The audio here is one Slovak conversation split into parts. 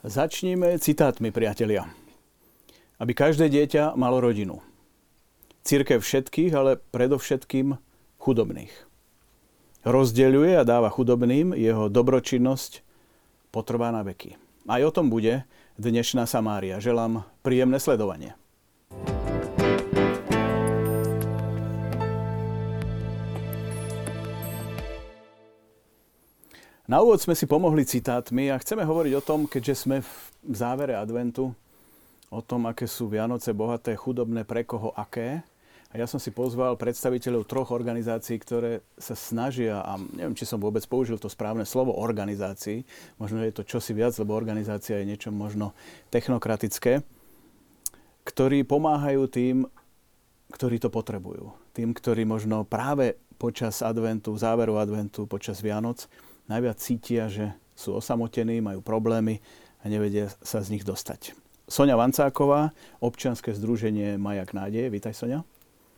Začneme citátmi, priatelia. Aby každé dieťa malo rodinu. Cirkev všetkých, ale predovšetkým chudobných. Rozdeľuje a dáva chudobným, jeho dobročinnosť potrvá na veky. Aj o tom bude dnešná Samária. Želám príjemné sledovanie. Na úvod sme si pomohli citátmi a chceme hovoriť o tom, keďže sme v závere adventu, o tom, aké sú Vianoce bohaté, chudobné, pre koho aké. A ja som si pozval predstaviteľov troch organizácií, ktoré sa snažia, a neviem, či som vôbec použil to správne slovo organizácií, možno je to čosi viac, lebo organizácia je niečo možno technokratické, ktorí pomáhajú tým, ktorí to potrebujú. Tým, ktorí možno práve počas adventu, záveru adventu, počas Vianoc, najviac cítia, že sú osamotení, majú problémy a nevedia sa z nich dostať. Soňa Vancáková, občianske združenie Maják Nádeje. Vítaj, Soňa.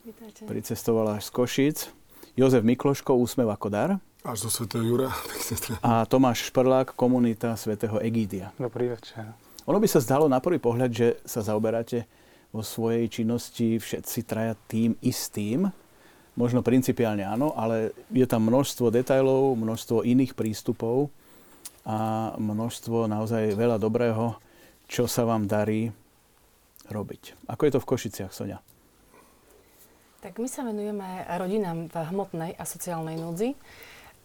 Vítajte. Pricestovala až z Košíc. Jozef Mikloško, Úsmev ako dar. Až do Sv. Júra. A Tomáš Šprlák, Komunita Sv. Egídia. Dobrý večer. Ono by sa zdalo na prvý pohľad, že sa zaoberáte vo svojej činnosti všetci traja tým istým. Možno principiálne áno, ale je tam množstvo detailov, množstvo iných prístupov a množstvo naozaj veľa dobrého, čo sa vám darí robiť. Ako je to v Košiciach, Soňa? Tak my sa venujeme rodinám v hmotnej a sociálnej núdzi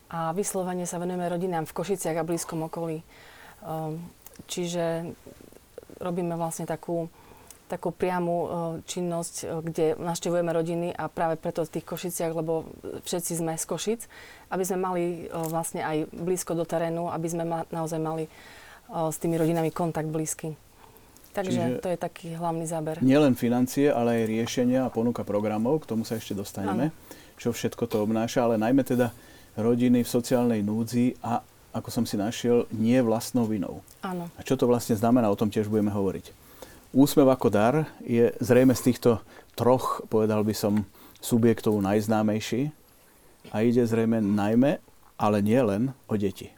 a vyslovene sa venujeme rodinám v Košiciach a blízkom okolí. Čiže robíme vlastne takú priamu činnosť, kde navštevujeme rodiny a práve preto v tých Košiciach, lebo všetci sme z Košic, aby sme mali vlastne aj blízko do terénu, aby sme naozaj mali s tými rodinami kontakt blízky. Takže čiže to je taký hlavný záber. Nielen financie, ale aj riešenia a ponuka programov, k tomu sa ešte dostaneme, čo všetko to obnáša, ale najmä teda rodiny v sociálnej núdzi a, ako som si našiel, nie vlastnou vinou. Áno. A čo to vlastne znamená, o tom tiež budeme hovoriť. Úsmev ako dar je zrejme z týchto troch, povedal by som, subjektov najznámejší a ide zrejme najmä, ale nie len o deti.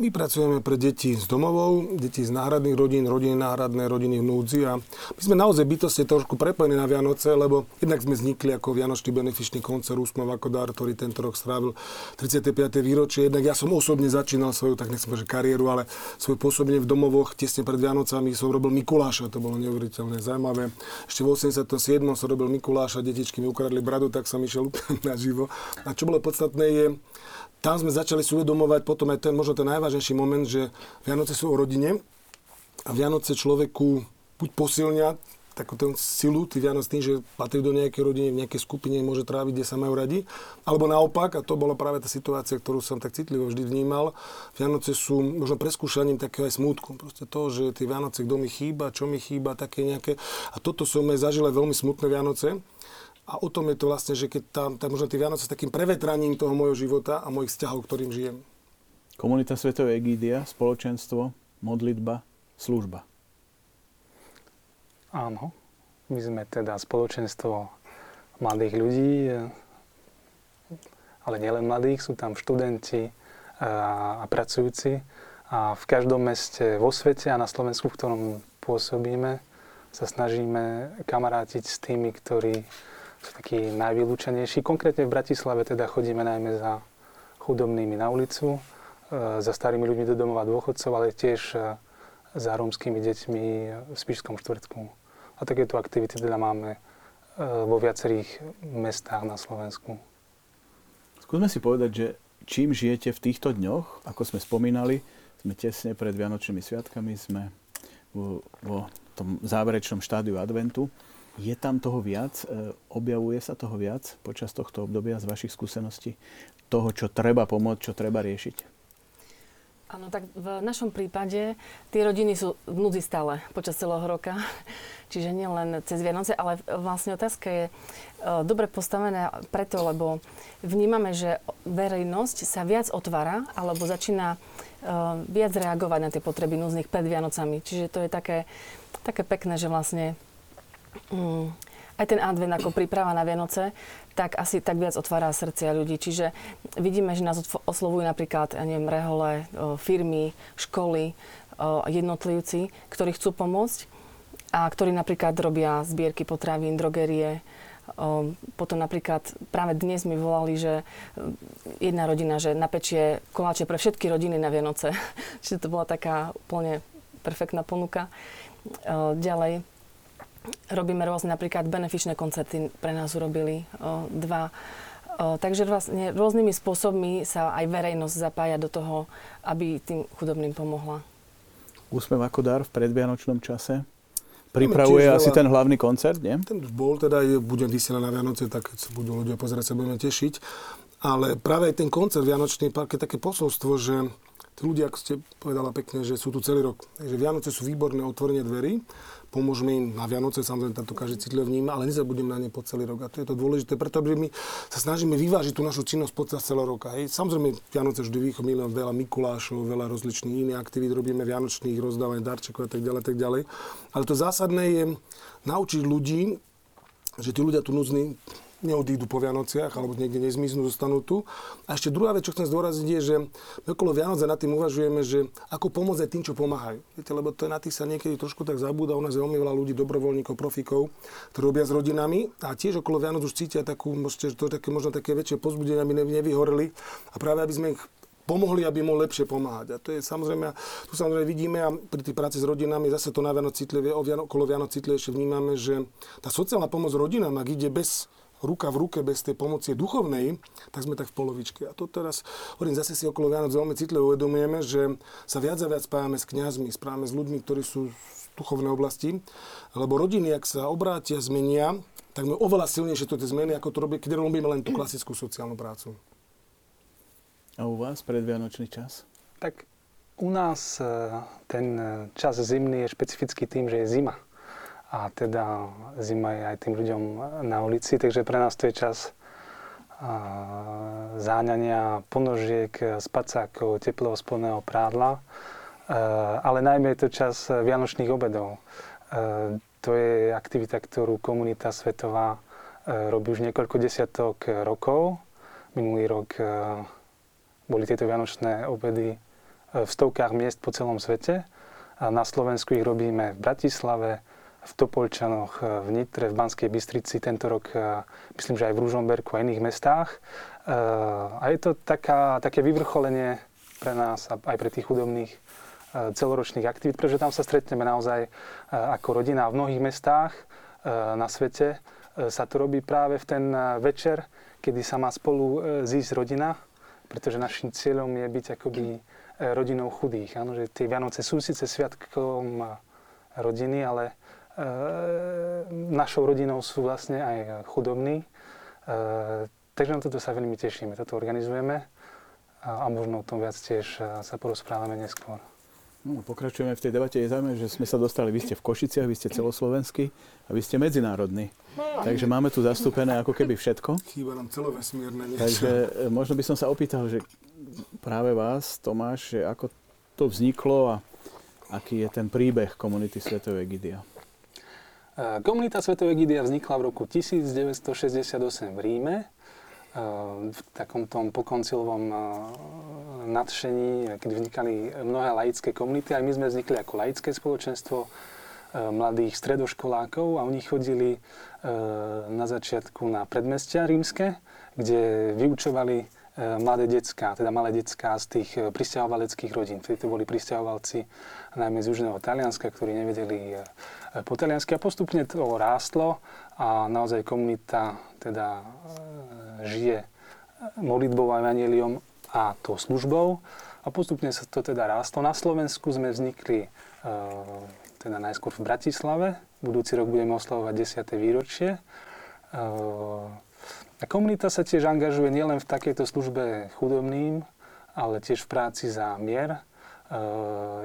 My pracujeme pre deti z domovov, deti z náhradných rodín, rodiny náhradné, rodiny v núdzi a my sme naozaj bytostne trošku prepojení na Vianoce, lebo jednak sme vznikli ako vianočný benefičný koncert Úsmev ako dar, ktorý tento rok strávil 35. výročie. Jednak ja som osobne začínal svoju, tak nechcem povedať kariéru, ale svoje pôsobenie v domovoch tesne pred Vianocami som robil Mikuláša, to bolo neuveriteľne zaujímavé. Ešte v 87. som robil Mikuláša, detičky mi ukradli bradu, tak som išiel úplne naživo. A čo bolo podstatné je, tam sme začali si uvedomovať potom aj ten, možno ten najvážnejší moment, že Vianoce sú o rodine a Vianoce človeku buď posilnia takú ten silu, tý Vianoc tým, že patrí do nejakej rodiny, v nejakej skupine, môže tráviť, kde sa majú radi, alebo naopak, a to bola práve tá situácia, ktorú som tak citlivo vždy vnímal, Vianoce sú možno preskúšaním takého aj smútku. Proste to, že tie Vianoce, kto mi chýba, čo mi chýba, také nejaké. A toto som aj zažil aj veľmi smutné Vianoce. A o tom je to vlastne, že keď tam možno tí Vianoce s takým prevetraním toho môjho života a mojich vzťahov, ktorým žijem. Komunita Sv. Egídia, spoločenstvo, modlitba, služba. Áno. My sme teda spoločenstvo mladých ľudí, ale nielen mladých, sú tam študenti a pracujúci. A v každom meste vo svete a na Slovensku, v ktorom pôsobíme, sa snažíme kamarátiť s tými, ktorí sú takí najvylúčenejší. Konkrétne v Bratislave teda chodíme najmä za chudobnými na ulicu, za starými ľuďmi do domova dôchodcov, ale tiež za rómskymi deťmi v Spišskom štvrtku. A takéto aktivity teda máme vo viacerých mestách na Slovensku. Skúsme si povedať, že čím žijete v týchto dňoch, ako sme spomínali, sme tesne pred Vianočnými sviatkami, sme vo tom záverečnom štádiu adventu. Je tam toho viac? Objavuje sa toho viac počas tohto obdobia z vašich skúseností? Toho, čo treba pomôcť, čo treba riešiť? Áno, tak v našom prípade tie rodiny sú v núdzi stále počas celého roka. Čiže nielen cez Vianoce, ale vlastne otázka je dobre postavená preto, lebo vnímame, že verejnosť sa viac otvára alebo začína viac reagovať na tie potreby núdznych pred Vianocami. Čiže to je také pekné, že vlastne aj ten advent ako príprava na Vianoce, tak asi tak viac otvára srdcia ľudí. Čiže vidíme, že nás oslovujú napríklad, rehole, firmy, školy, jednotlivci, ktorí chcú pomôcť a ktorí napríklad robia zbierky potravín, drogerie. Potom napríklad práve dnes mi volali, že jedna rodina, že napečie koláče pre všetky rodiny na Vianoce. Čiže to bola taká úplne perfektná ponuka. Ďalej robíme rôzne napríklad benefičné koncerty, pre nás urobili dva. Takže vlastne rôznymi spôsobmi sa aj verejnosť zapája do toho, aby tým chudobným pomohla. Úsmev ako dar v predvianočnom čase pripravuje asi ten hlavný koncert, nie? Ten už bol, teda budem vysielať na Vianoce, tak keď sa budú ľudia pozerať, sa budeme tešiť. Ale práve aj ten koncert Vianočný park je také posolstvo, že tí ľudia, ako ste povedala pekne, že sú tu celý rok. Takže Vianoce sú výborné otvorenie dverí, pomôžeme im na Vianoce, samozrejme tam to každý citlivo vníma, ale nezabudneme na ne po celý rok. A to je to dôležité, preto my sa snažíme vyvážiť tú našu činnosť počas celého roka. Hej. Samozrejme, Vianoce vždy vychomíme veľa Mikulášov, veľa rozličných iných aktivít, robíme vianočných rozdávanie darčekov a tak ďalej. Ale to zásadné je naučiť ľudí, že tí ľudia tu núdzni neodídu po Vianociach, alebo niekde nezmiznú, zostanú tu. A ešte druhá vec, čo chcem zdôraziť, je, že okolo Vianoce nad tým uvažujeme, že ako pomôcť aj tým, čo pomáhajú. Viete, lebo to je, na tých sa niekedy trošku tak zabúda, u nás je veľmi veľa ľudí, dobrovoľníkov, profíkov, ktorí robia s rodinami a tiež okolo Vianoc už cítia takú, možno také väčšie povzbudenie, aby nevyhoreli a práve aby sme ich pomohli, aby mohli lepšie pomáhať. A to je samozrejme, tu samozrejme vidíme a pri tej práci s rodinami zase to na Vianoc citlivie, okolo Vianoc citlivejšie vnímame, že tá sociálna pomoc rodinám, ak ide bez ruka v ruke, bez tej pomoci duchovnej, tak sme tak v polovičke. A to teraz, hovorím, zase si okolo Vianoc veľmi citlivo uvedomujeme, že sa viac a viac spájame s kňazmi, spájame s ľuďmi, ktorí sú v duchovnej oblasti, lebo rodiny, ak sa obrátia, zmenia, tak majú oveľa silnejšie to tie zmeny, ako to robí, keď robíme len tú klasickú sociálnu prácu. A u vás predvianočný čas? Tak u nás ten čas zimný je špecifický tým, že je zima. A teda zima je aj tým ľuďom na ulici, takže pre nás to je čas záňania ponožiek, spacákov, teplého spodného prádla. Ale najmä je to čas vianočných obedov. To je aktivita, ktorú Komunita svetová robí už niekoľko desiatok rokov. Minulý rok boli tieto vianočné obedy v stovkách miest po celom svete. Na Slovensku ich robíme v Bratislave, v Topoľčanoch, v Nitre, v Banskej Bystrici, tento rok myslím, že aj v Rúžomberku a iných mestách. A je to také vyvrcholenie pre nás a aj pre tých chudobných celoročných aktivít, pretože tam sa stretneme naozaj ako rodina. V mnohých mestách na svete sa to robí práve v ten večer, kedy sa má spolu zísť rodina, pretože našim cieľom je byť akoby rodinou chudých. Áno, že tie Vianoce sú síce sviatkom rodiny, ale našou rodinou sú vlastne aj chudobní. Takže na toto sa veľmi tešíme, toto organizujeme a možno o tom viac tiež sa porozprávame neskôr. No, pokračujeme v tej debate. Je zaujímavé, že sme sa dostali, vy ste v Košiciach, vy ste celoslovenskí a vy ste medzinárodní. Takže máme tu zastúpené ako keby všetko. Chýba nám celovesmierne niečo. Takže možno by som sa opýtal, že práve vás, Tomáš, že ako to vzniklo a aký je ten príbeh Komunity Sv. Egídia. Komunita Sv. Egídia vznikla v roku 1968 v Ríme, v takomto pokoncilovom nadšení, keď vznikali mnohé laické komunity. Aj my sme vznikli ako laické spoločenstvo mladých stredoškolákov a oni chodili na začiatku na predmestia rímske, kde vyučovali mladé decká, teda malé decká z tých prisťahovaleckých rodín. Vtedy to boli prisťahovalci najmä z južného Talianska, ktorí nevedeli po taliansky. A postupne to rástlo a naozaj komunita teda žije modlitbou a evanjeliom a tou službou. A postupne sa to teda rástlo. Na Slovensku sme vznikli teda najskôr v Bratislave. Budúci rok budeme oslavovať 10. výročie. A komunita sa tiež angažuje nielen v takejto službe chudobným, ale tiež v práci za mier.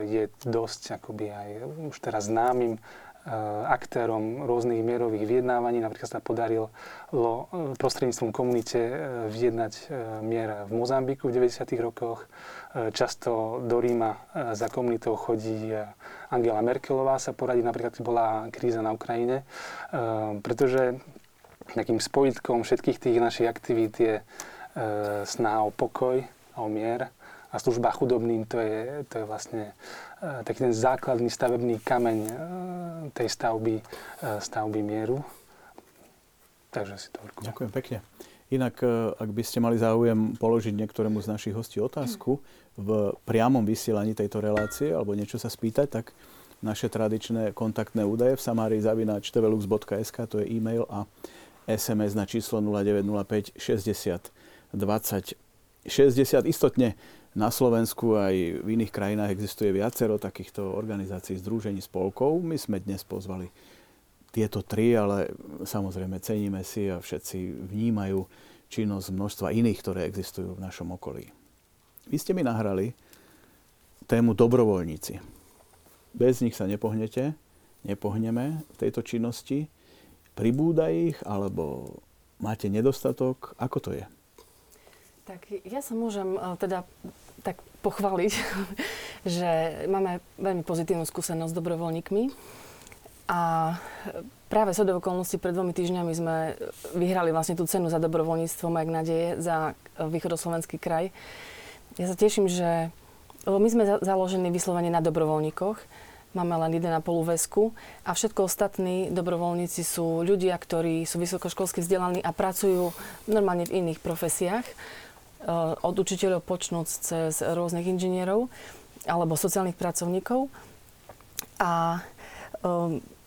Je dosť akoby aj už teraz známym aktérom rôznych mierových vyjednávaní. Napríklad sa podarilo prostredníctvom komunite vyjednať mier v Mozambiku v 90. rokoch. Často do Ríma za komunitou chodí Angela Merkelová sa poradiť, napríklad keď bola kríza na Ukrajine, pretože takým spojitkom všetkých tých našich aktivít je snaha o pokoj a o mier a a služba chudobným, to je vlastne taký ten základný stavebný kameň tej stavby mieru. Takže si to vrkujem. Ďakujem pekne. Inak, ak by ste mali záujem položiť niektorému z našich hostí otázku v priamom vysielaní tejto relácie alebo niečo sa spýtať, tak naše tradičné kontaktné údaje v samaria@4lux.sk, to je e-mail a SMS na číslo 0905 60 20 60. Istotne na Slovensku aj v iných krajinách existuje viacero takýchto organizácií, združení, spolkov. My sme dnes pozvali tieto tri, ale samozrejme ceníme si a všetci vnímajú činnosť množstva iných, ktoré existujú v našom okolí. Vy ste mi nahrali tému dobrovoľníci. Bez nich sa nepohneme v tejto činnosti. Pribúda ich, alebo máte nedostatok? Ako to je? Tak ja sa môžem teda tak pochváliť, že máme veľmi pozitívnu skúsenosť s dobrovoľníkmi. A práve sa do okolností pred 2 týždňami sme vyhrali vlastne tú cenu za dobrovoľníctvo Maják Nádeje za východoslovenský kraj. Ja sa teším, že my sme založení vyslovene na dobrovoľníkoch. Máme len 1,5 väzku a všetko ostatní dobrovoľníci sú ľudia, ktorí sú vysokoškolsky vzdelaní a pracujú normálne v iných profesiách. Od učiteľov počnúc cez rôznych inžinierov alebo sociálnych pracovníkov. A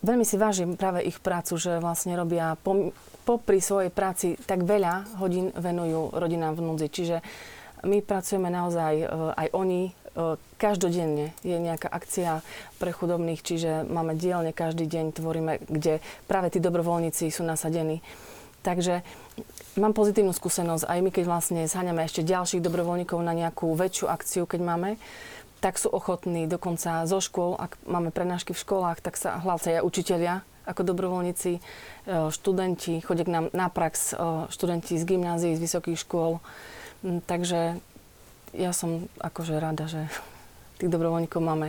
veľmi si vážim práve ich prácu, že vlastne robia popri svojej práci tak veľa hodín venujú rodinám v núdzi. Čiže my pracujeme naozaj, aj oni, každodenne je nejaká akcia pre chudobných, čiže máme dielne, každý deň tvoríme, kde práve tí dobrovoľníci sú nasadení. Takže mám pozitívnu skúsenosť, aj my, keď vlastne zháňame ešte ďalších dobrovoľníkov na nejakú väčšiu akciu, keď máme, tak sú ochotní dokonca zo škôl, ak máme prednášky v školách, tak sa hlásia aj učitelia ako dobrovoľníci, študenti, chodia k nám na prax, študenti z gymnázií, z vysokých škôl. Takže ja som akože rada, že tých dobrovoľníkov máme.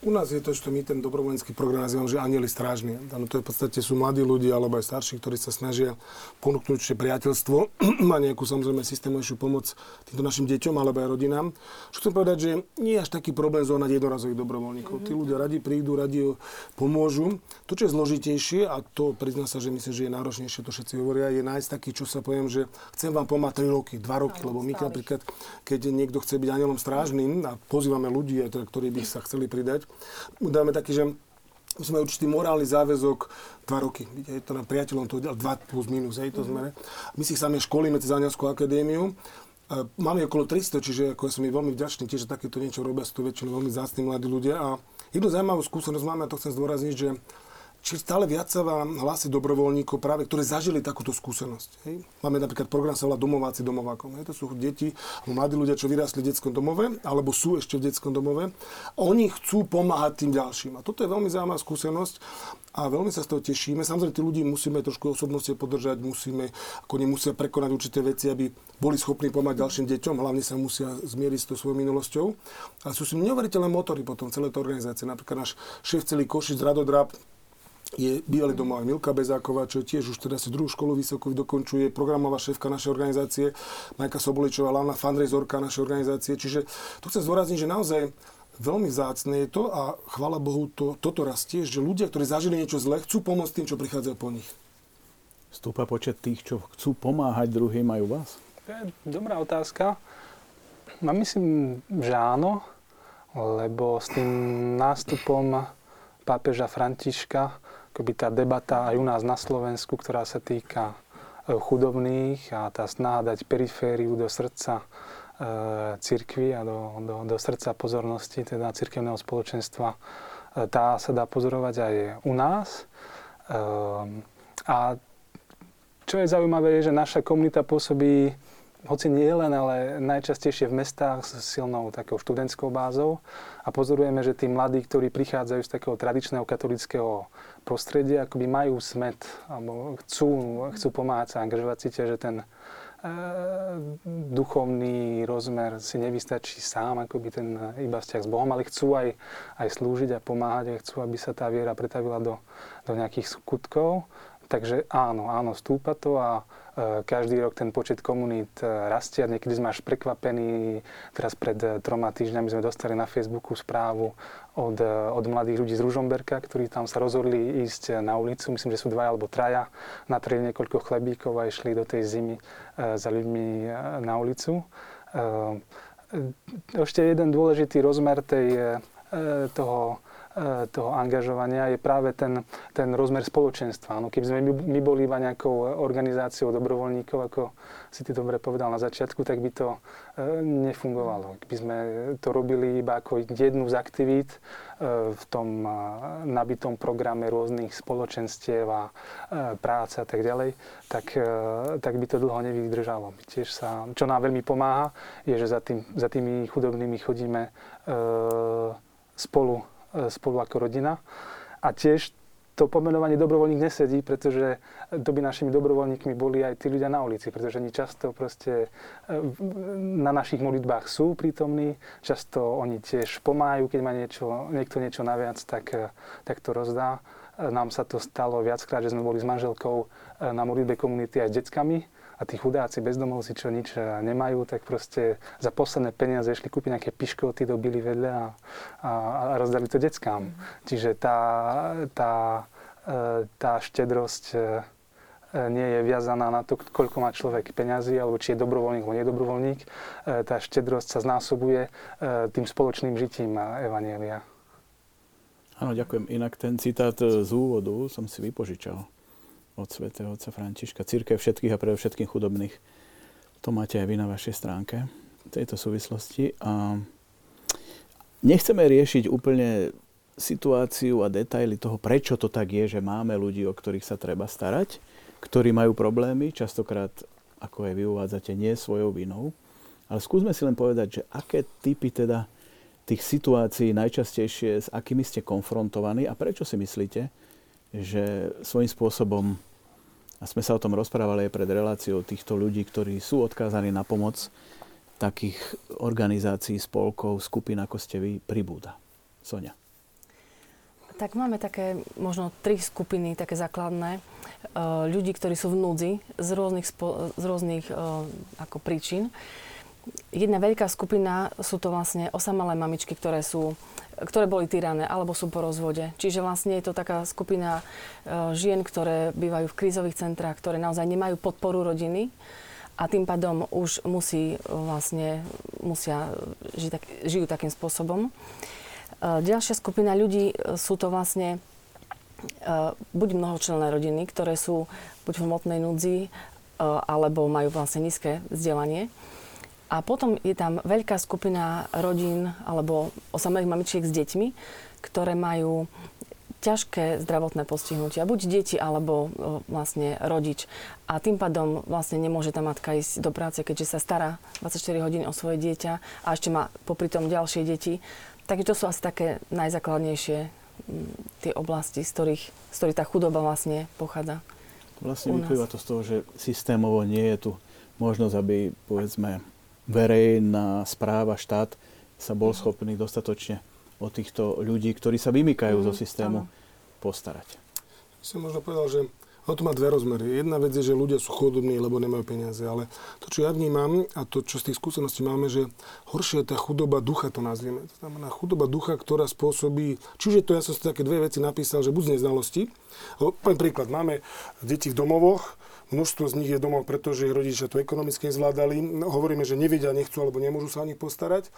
U nás je to, že my ten dobrovoľnícky program nazývam, že Anjeli strážni. To je v podstate sú mladí ľudia, alebo aj starší, ktorí sa snažia ponúknuť určite priateľstvo a nejakú samozrejme systémovejšiu pomoc týmto našim deťom, alebo aj rodinám. Čo chcem povedať, že nie je až taký problém zohnať jednorazových dobrovoľníkov. Tí ľudia radi prídu, radi pomôžu. To, čo je zložitejšie, a to priznám sa, že myslím, že je náročnejšie, to všetci hovoria, je nájsť taký, čo sa poviem, že chcem vám pomáhať 3 roky, 2 roky, lebo my napríklad, keď niekto chce byť anjelom strážnym a pozývame ľudí, ktorí by sa chceli pridať, dáme taký, že my sme určitý morálny záväzok 2 roky. Je to na priateľom to 2 plus minus, hej, to sme. My si ich sami školíme cez Anjelskú akadémiu. Máme okolo 300, čiže ako ja som veľmi vďačný, tiež takéto niečo robia, sú to väčšinou veľmi vzácni mladí ľudia. A jednu zaujímavú skúsenosť máme, a to chcem zdôrazniť, že stále viac sa vám hlási dobrovoľníkov práve, ktorí zažili takúto skúsenosť. Hej. Máme napríklad program sa volá Domováci domovákom. Hej. To sú deti, mladí ľudia, čo vyrástli v detskom domove, alebo sú ešte v detskom domove. Oni chcú pomáhať tým ďalším. A toto je veľmi zaujímavá skúsenosť a veľmi sa z toho tešíme. Samozrejme, tí ľudí musíme trošku osobnosti podržať, musia prekonať určité veci, aby boli schopní pomáhať ďalším deťom, hlavne sa musia zmieriť s tou svojou minulosťou. A sú si neuveriteľné motory potom celé to organizácie. Napríklad náš šéf celý Košic Radodrap je bývalý domov aj Milka Bezáková, čo tiež už teda si druhú školu vysokú dokončuje, programová šéfka našej organizácie, Majka Soboličová, hlavná fundraiserka našej organizácie. Čiže tu chcem zdôrazniť, že naozaj veľmi vzácne je to a chvála Bohu, toto rastie, že ľudia, ktorí zažili niečo zlé, chcú pomôcť tým, čo prichádzajú po nich. Stúpa počet tých, čo chcú pomáhať druhým aj u vás? To je dobrá otázka. Ja myslím, že áno, lebo s tým nástupom pápeža Františka akoby tá debata aj u nás na Slovensku, ktorá sa týka chudobných a tá snaha dať perifériu do srdca cirkvi a do srdca pozornosti, teda cirkevného spoločenstva, tá sa dá pozorovať aj u nás. A čo je zaujímavé, je, že naša komunita pôsobí, hoci nie len, ale najčastejšie v mestách s silnou takou študentskou bázou. A pozorujeme, že tí mladí, ktorí prichádzajú z takého tradičného katolického prostredia, akoby majú smet, alebo chcú pomáhať sa angažovať. Cítia, že ten duchovný rozmer si nevystačí sám, akoby ten iba vzťah s Bohom, ale chcú aj slúžiť a pomáhať, a chcú, aby sa tá viera pretavila do nejakých skutkov. Takže áno, stúpa to a Každý rok ten počet komunít rastie. Niekedy sme až prekvapení. Teraz pred 3 týždňami sme dostali na Facebooku správu od mladých ľudí z Rúžomberka, ktorí tam sa rozhodli ísť na ulicu. Myslím, že sú 2 alebo 3. Natreli niekoľko chlebíkov a išli do tej zimy za ľuďmi na ulicu. Ešte jeden dôležitý rozmer toho angažovania je práve ten rozmer spoločenstva. No, keby sme my boli iba nejakou organizáciou dobrovoľníkov, ako si ty dobre povedal na začiatku, tak by to nefungovalo. Keby sme to robili iba ako jednu z aktivít v tom nabitom programe rôznych spoločenstiev a práce a tak ďalej, tak by to dlho nevydržalo. Tiež čo nám veľmi pomáha, je, že za tými chudobnými chodíme spolu ako rodina. A tiež to pomenovanie dobrovoľník nesedí, pretože to by našimi dobrovoľníkmi boli aj tí ľudia na ulici, pretože oni často proste na našich modlitbách sú prítomní, často oni tiež pomáhajú, keď má niekto niečo naviac, tak to rozdá. Nám sa to stalo viackrát, že sme boli s manželkou na modlitbe komunity aj s deckami, a tí chudáci bezdomovci, čo nič nemajú, tak proste za posledné peniaze išli kúpiť nejaké piškoty, dobili vedľa a rozdali to deckám. Čiže tá štedrosť nie je viazaná na to, koľko má človek peňazí, alebo či je dobrovoľník alebo nedobrovoľník. Tá štedrosť sa znásobuje tým spoločným žitím evanjelia. Áno, ďakujem. Inak ten citát z úvodu som si vypožičal od svätého otca Františka. Cirkev všetkých a pre všetkých chudobných. To máte aj vy na vašej stránke v tejto súvislosti. A nechceme riešiť úplne situáciu a detaily toho, prečo to tak je, že máme ľudí, o ktorých sa treba starať, ktorí majú problémy, častokrát, ako aj vy uvádzate, nie svojou vinou. Ale skúsme si len povedať, že aké typy teda tých situácií najčastejšie, s akými ste konfrontovaní a prečo si myslíte, že svojím spôsobom, a sme sa o tom rozprávali aj pred reláciou, týchto ľudí, ktorí sú odkázaní na pomoc, takých organizácií, spolkov, skupín, ako ste vy, pribúda. Soňa. Tak máme také možno 3 skupiny, také základné. Ľudí, ktorí sú v núdzi z rôznych ako príčin. Jedna veľká skupina sú to vlastne osamelé mamičky, ktoré boli tyrané alebo sú po rozvode. Čiže vlastne je to taká skupina žien, ktoré bývajú v krízových centrách, ktoré naozaj nemajú podporu rodiny a tým pádom už musia žijú takým spôsobom. Ďalšia skupina ľudí sú to vlastne buď mnohočlenné rodiny, ktoré sú buď v hmotnej núdzi alebo majú vlastne nízke vzdelanie. A potom je tam veľká skupina rodín alebo osamelých mamičiek s deťmi, ktoré majú ťažké zdravotné postihnutia. Buď deti, alebo vlastne rodič. A tým pádom vlastne nemôže tá matka ísť do práce, keďže sa stará 24 hodín o svoje dieťa a ešte má popri tom ďalšie deti. Takže to sú asi také najzákladnejšie tie oblasti, z ktorých tá chudoba vlastne pochádza. Vlastne vyplýva to z toho, že systémovo nie je tu možnosť, aby povedzme verejná správa, štát sa bol schopný dostatočne o týchto ľudí, ktorí sa vymykajú zo systému, postarať. Som možno povedal, že to má 2 rozmery. Jedna vec je, že ľudia sú chudobní, lebo nemajú peniaze, ale to, čo ja vnímam a to, čo z tých skúseností máme, že horšia je tá chudoba ducha, to nazvieme. To znamená chudoba ducha, ktorá spôsobí, čiže to ja som si také 2 veci napísal, že buď z neznalosti, poviem príklad, máme deti v domovoch, množstvo z nich je domov, pretože ich rodičia to ekonomicky nezvládali. Hovoríme, že nevedia, nechcú alebo nemôžu sa o nich postarať.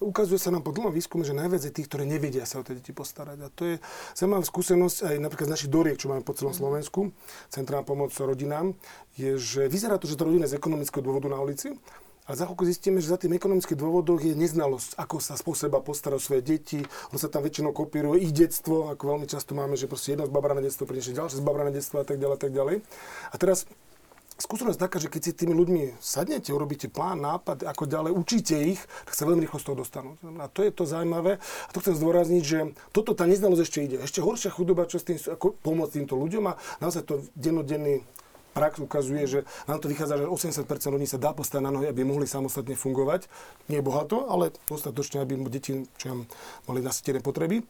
Ukazuje sa nám po dlhom výskume, že najviac je tých, ktorí nevedia sa o tie deti postarať. A to je, ja mám skúsenosť aj napríklad z našich doriek, čo máme po celom Slovensku, centrálna pomoc rodinám, je, že vyzerá to, že tá rodina je z ekonomického dôvodu na ulici. A za chvíľku zistíme, že za tým ekonomickým dôvodom je neznalosť, ako sa po seba postará o svoje deti. On sa tam väčšinou kopíruje ich detstvo, ako veľmi často máme, že proste jedno zbabrané detstvo priniesie ďalšie zbabrané detstvo a tak ďalej, tak ďalej. A teraz skúsenosť taká, že keď si tými ľuďmi sadnete, urobíte plán, nápad, ako ďalej, učíte ich, tak sa veľmi rýchlo z toho dostanú. A to je to zaujímavé. A to chcem zdôrazniť, že toto tá neznalosť ešte ide. Ešte horšia chudoba, čo s tým, ako pomôcť týmto ľuďom a naozaj to dennodenný prax ukazuje, že nám to vychádza, že 80% ľudí sa dá postaviť na nohy, aby mohli samostatne fungovať. Nie bohato, ale dostatočne, aby deti mali nasýtené potreby.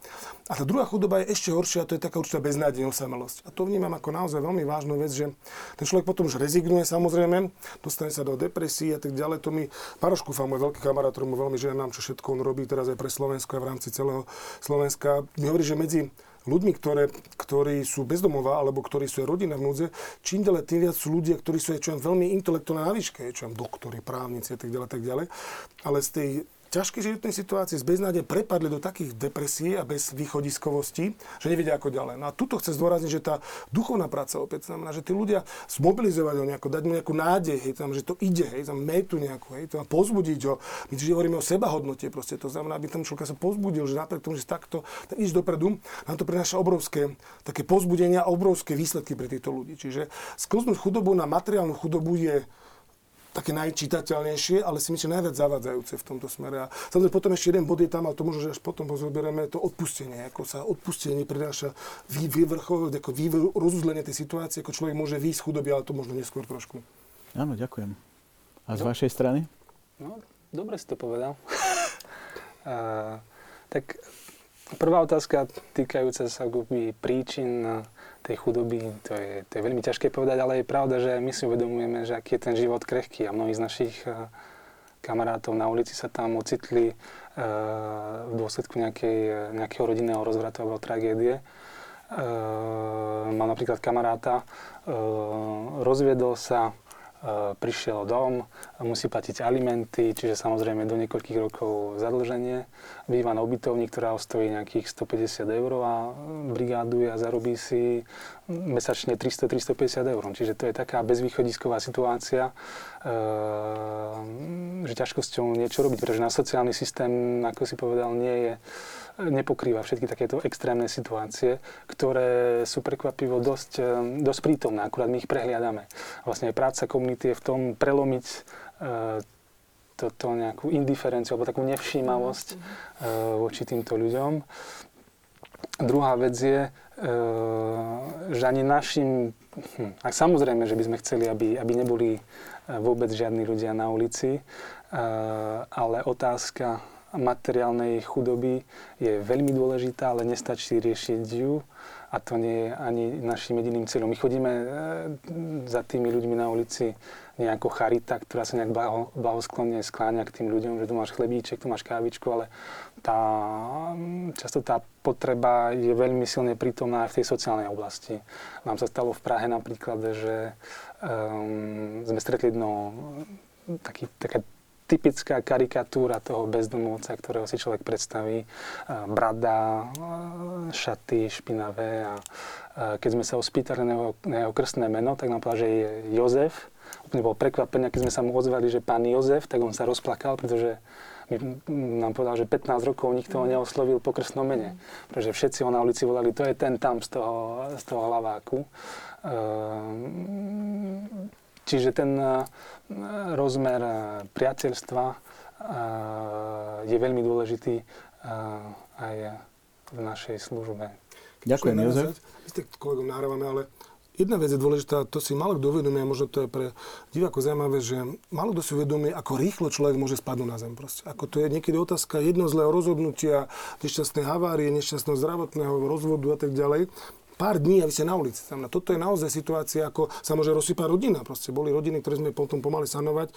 A tá druhá chudoba je ešte horšia, to je taká určitá beznádejná osamelosť. A to vnímam ako naozaj veľmi vážnu vec, že ten človek potom už rezignuje, samozrejme, dostane sa do depresie a tak ďalej. To mi Paroškufa, môj veľký kamarát, mu veľmi ženám, čo všetko on robí teraz aj pre Slovensko a v rámci celého Slovenska. Mi hovorí, že medzi ľuďmi, ktorí sú bezdomová, alebo ktorí sú aj rodina v núdze, čím ďalej tým viac sú ľudia, ktorí sú aj veľmi intelektuálne na výške, čo aj doktori, právnici a tak ďalej, ale z tej ťažkej životnej situácie, z beznádeje prepadli do takých depresií a bez východiskovosti, že nevedia ako ďalej. No a tuto chcem zdôrazniť, že tá duchovná práca opäť znamená, že tí ľudia zmobilizovať ho nejako, dať mu nejakú nádej, hej, tam, že to ide, hej, tam métu nejakú, hej, tam pozbudiť ho. My vždy hovoríme o sebahodnote, proste to znamená, aby tam človek sa pozbudil, že napriek tomu, že takto, tak ísť dopredu, nám to prináša obrovské také pozbudenia, obrovské výsledky pre týchto ľudí. Čiže sklznúť chudobu na materiálnu chudobu je také najčítateľnejšie, ale si myslím, najviac zavádzajúce v tomto smere. A samozrejme, potom ešte jeden bod je tam, ale to možno, že až potom pozoberieme, to odpustenie. Ako sa odpustenie prináša rozuzlenie tej situácie, ako človek môže výjsť chudoby, ale to možno neskôr trošku. Áno, ďakujem. A z vašej strany? No, dobre si to povedal. Tak prvá otázka týkajúca sa príčin tej chudoby, to je veľmi ťažké povedať, ale je pravda, že my si uvedomujeme, že aký je ten život krehký a mnohí z našich kamarátov na ulici sa tam ocitli v dôsledku nejakého rodinného rozvratu alebo tragédie. Mám napríklad kamaráta, rozviedol sa, prišiel dom, musí platiť alimenty, čiže samozrejme do niekoľkých rokov zadlženie. Býva na ubytovni, ktorá stojí nejakých 150 € a brigáduje a zarobí si mesačne 300-350 €. Čiže to je taká bezvýchodisková situácia, že ťažko s ňou niečo robiť, pretože náš sociálny systém, ako si povedal, nepokrýva všetky takéto extrémne situácie, ktoré sú prekvapivo dosť prítomné, akurát my ich prehliadame. Vlastne práca komunity je v tom prelomiť toto nejakú indiferenciu alebo takú nevšímavosť voči týmto ľuďom. Druhá vec je, že ani našim... A samozrejme, že by sme chceli, aby neboli vôbec žiadni ľudia na ulici, ale otázka materiálnej chudoby je veľmi dôležitá, ale nestačí riešiť ju a to nie je ani našim jediným cieľom. My chodíme za tými ľuďmi na ulici nejako charita, ktorá sa nejak blahosklonne skláňa k tým ľuďom, že tu máš chlebíček, tu máš kávičku, ale často tá potreba je veľmi silne prítomná aj v tej sociálnej oblasti. Nám sa stalo v Prahe napríklad, že sme stretli taká typická karikatúra toho bezdomovca, ktorého si človek predstaví. Brada, šaty špinavé. A keď sme sa ho spýtali na jeho krstné meno, tak nám povedal, že je Jozef. Úplne bol prekvapený, keď sme sa mu odzvali, že pán Jozef, tak on sa rozplakal, pretože nám povedal, že 15 rokov nikto ho neoslovil po krstnom mene. Pretože všetci ho na ulici volali, to je ten tam z toho hlaváku. Čiže ten rozmer priateľstva je veľmi dôležitý aj v našej službe. Ďakujem, Jozef. My ste kolegom nahrávame, ale jedna vec je dôležitá, to si málokto uvedomuje, a možno to je pre divákov zaujímavé, že málokto si uvedomuje, ako rýchlo človek môže spadnúť na zem. Proste. Ako to je niekedy otázka jedno zlého rozhodnutia, nešťastnej havárie, nešťastného zdravotného rozvodu a tak ďalej. Pár dní a vy ste na ulici. Toto je naozaj situácia, ako sa môže rozsypať rodina. Proste boli rodiny, ktoré sme potom pomaly sanovať.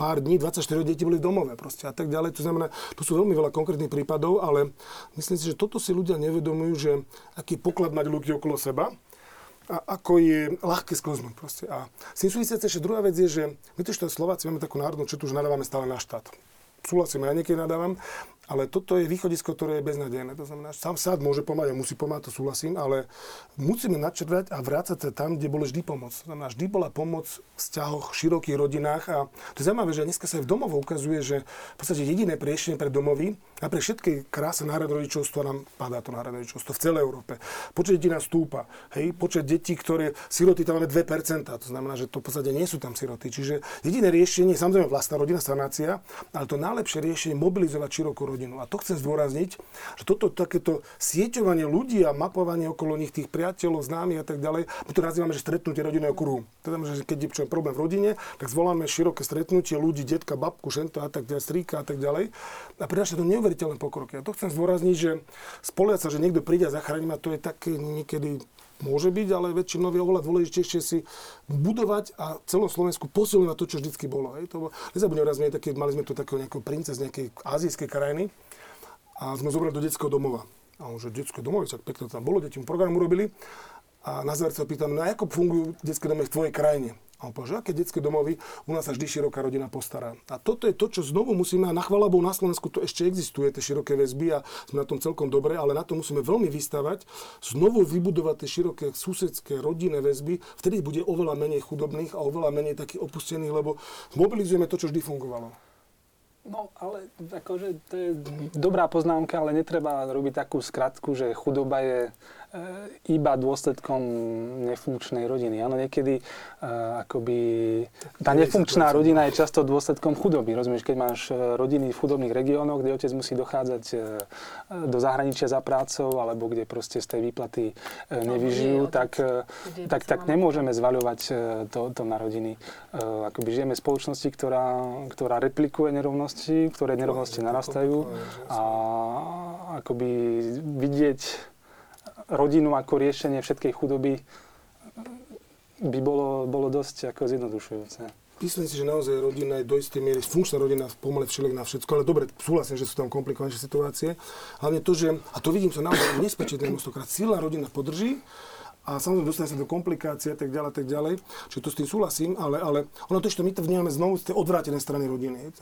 Pár dní, 24 detí boli v domove proste a tak ďalej. To znamená, tu sú veľmi veľa konkrétnych prípadov, ale myslím si, že toto si ľudia nevedomujú, že aký poklad mať ľudí okolo seba a ako je ľahké sklznúť proste. A s tým súvisiace ešte druhá vec je, že my to ešte Slováci máme takú národnú četu, že nadávame stále na štát. Súhlasím, ja niekedy nadávam, ale toto je východisko, ktoré je beznadejné. To znamená, že sám štát môže pomáhať a musí pomáhať, to súhlasím, ale musíme načrtať a vrácať sa tam, kde bola vždy pomoc. To znamená, vždy bola pomoc v vzťahoch, širokých rodinách a to je zaujímavé, že dneska sa aj v domovo ukazuje, že v podstate jediné riešenie pre domovy a pre všetky krásne národrodičovstvo nám padá to národrodičovstvo v celej Európe. Počet detí nás stúpa, hej, počet detí, ktoré siroty tam máme 2%, to znamená, že to v podstate nie sú tam siroty. Čiže jediné riešenie, samozrejme vlastná rodina, sanácia, ale to najlepšie riešenie mobilizovať širokú rodinu. A to chcem zdôrazniť, že toto takéto sieťovanie ľudí a mapovanie okolo nich tých priateľov, známych a tak ďalej, my to nazývame, že stretnutie rodinného kruhu. Teda, že keď je problém v rodine, tak zvoláme široké stretnutie ľudí, detka, babku, šenta a tak ďalej, strýka a tak ďalej. A prináša to neuveriteľné pokroky. A to chcem zdôrazniť, že spoliehať sa, že niekto príde a zachráni ma, to je také niekedy môže byť, ale väčšinou je oveľa dôležitejšie si budovať a celom Slovensku posilňovať to, čo vždycky bolo. Nezabudnem, raz mali sme tu takého nejakého princa z nejakej azijskej krajiny a sme zobrali do detského domova. A on, že detské domove, tak pekne tam bolo, deti mu program urobili a na záver sa pýtam, na ako fungujú detské domy v tvojej krajine? A on povedal, že aké detské domovy, u nás sa vždy široká rodina postará. A toto je to, čo znovu musíme, a na chvála Bohu, na Slovensku to ešte existuje, tie široké väzby a sme na tom celkom dobre, ale na to musíme veľmi vystavať, znovu vybudovať tie široké susedské rodinné väzby, vtedy bude oveľa menej chudobných a oveľa menej takých opustených, lebo mobilizujeme to, čo vždy fungovalo. No, ale akože to je dobrá poznámka, ale netreba robiť takú skratku, že chudoba je iba dôsledkom nefunkčnej rodiny. Áno, niekedy akoby tá nefunkčná rodina je často dôsledkom chudoby. Rozumieš, keď máš rodiny v chudobných regiónoch, kde otec musí dochádzať do zahraničia za prácou, alebo kde proste z tej výplaty nevyžijú, tak nemôžeme zvaľovať to na rodiny. Akoby žijeme v spoločnosti, ktorá replikuje nerovnosti, ktoré nerovnosti narastajú a akoby vidieť rodinu ako riešenie všetkej chudoby by bolo dosť ako zjednodušujúce. Myslím si, že naozaj rodina je do istej miery, funkčná rodina pomaly všeliek na všetko, ale dobre, súhlasím, že sú tam komplikovanejšie situácie. Hlavne to, že, a to vidím sa naozaj nespočetne množstvokrát, silná rodina podrží a samozrejme dostane sa do komplikácie a tak ďalej, čiže to s tým súhlasím, ale ono to, čo my to vnímame znovu z tej odvrátenej strany rodiny.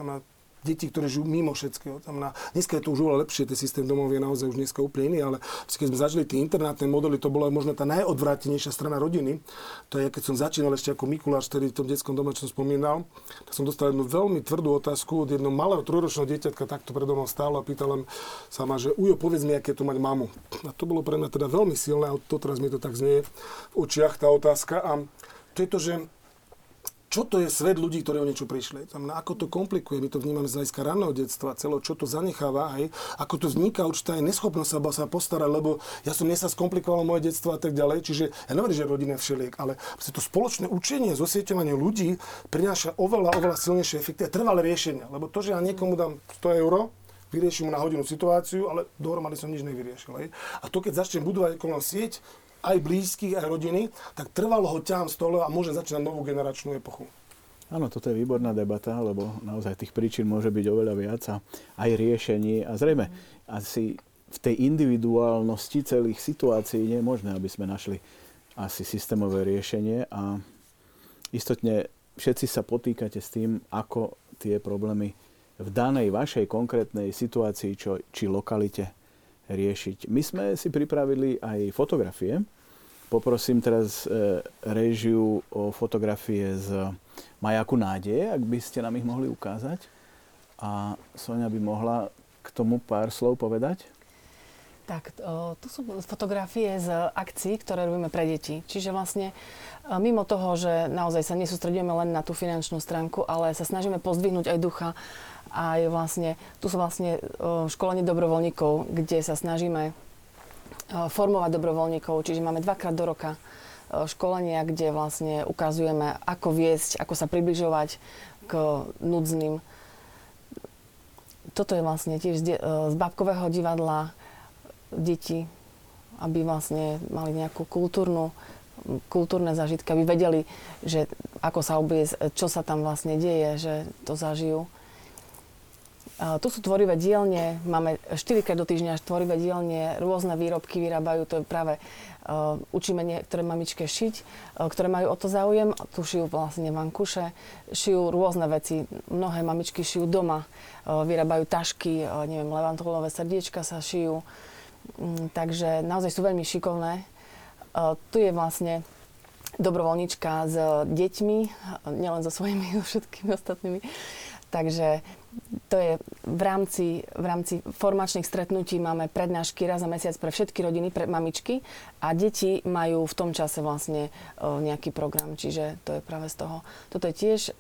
Deti, ktoré žijú mimo všetkého. Dneska je to už oveľa lepšie, ten systém domov je naozaj už dneska úplne iný, ale keď sme začali tie internátne modely, to bola možno tá najodvrátenejšia strana rodiny. To je, keď som začínal ešte ako Mikuláš, ktorý v tom detskom dome, čo som spomínal, tak som dostal jednu veľmi tvrdú otázku od jedného malého trojročného dieťatka, takto predo mnou stálo a pýtal sa ma, že ujo, povedz mi, aké to mať mamu. A to bolo pre mňa teda veľmi silné, a to teraz mi to tak znie v očiach tá otázka. A to je to, že čo to je svet ľudí, ktorí o niečo prišli? Ako to komplikuje, my to vnímame z hľadiska raného detstva, celého, čo to zanecháva, hej? Ako to vzniká určitá neschopnosť sa postarať, lebo ja som sa skomplikovalo moje detstvo a tak ďalej. Čiže ja neverím, že rodina všeliek, ale to spoločné učenie, zosieťovanie ľudí prináša oveľa silnejšie efekty a trvalé riešenia. Lebo to, že ja niekomu dám 100 euro, vyrieším mu na hodinu situáciu, ale dohromady som nič nevyriešil. Hej? A to, keď začnem budovať okolo sieť, aj blízkych, aj rodiny, tak trvalo ho ťahám stole a môžem začať novú generačnú epochu. Áno, toto je výborná debata, lebo naozaj tých príčin môže byť oveľa viac a aj riešení. A zrejme, asi v tej individuálnosti celých situácií nie je možné, aby sme našli asi systémové riešenie. A istotne všetci sa potýkate s tým, ako tie problémy v danej vašej konkrétnej situácii, či lokalite, riešiť. My sme si pripravili aj fotografie. Poprosím teraz réžiu o fotografie z Majaku nádeje, ak by ste nám ich mohli ukázať. A Soňa by mohla k tomu pár slov povedať. Tak, tu sú fotografie z akcií, ktoré robíme pre deti. Čiže vlastne mimo toho, že naozaj sa nesústredujeme len na tú finančnú stránku, ale sa snažíme pozdvihnúť aj ducha. Aj vlastne, tu sú vlastne školenie dobrovoľníkov, kde sa snažíme formovať dobrovoľníkov. Čiže máme dvakrát do roka školenia, kde vlastne ukazujeme, ako viesť, ako sa približovať k núdznym. Toto je vlastne tiež z babkového divadla, deti, aby vlastne mali nejakú kultúrne zážitky, aby vedeli, že ako sa obliecť, čo sa tam vlastne deje, že to zažijú. Tu sú tvorivé dielne, máme 4-krát do týždňa tvorivé dielne, rôzne výrobky vyrábajú, to je práve učíme niektoré mamičke šiť, ktoré majú o to záujem, tu šijú vlastne vankuše, šijú rôzne veci, mnohé mamičky šijú doma, vyrábajú tašky, neviem, levantulové srdiečka sa šijú. Takže naozaj sú veľmi šikovné. Tu je vlastne dobrovoľnička s deťmi, nielen so svojimi, so všetkými ostatnými. Takže to je v rámci formačných stretnutí máme prednášky raz za mesiac pre všetky rodiny, pre mamičky a deti majú v tom čase vlastne nejaký program, čiže to je práve z toho. Toto je tiež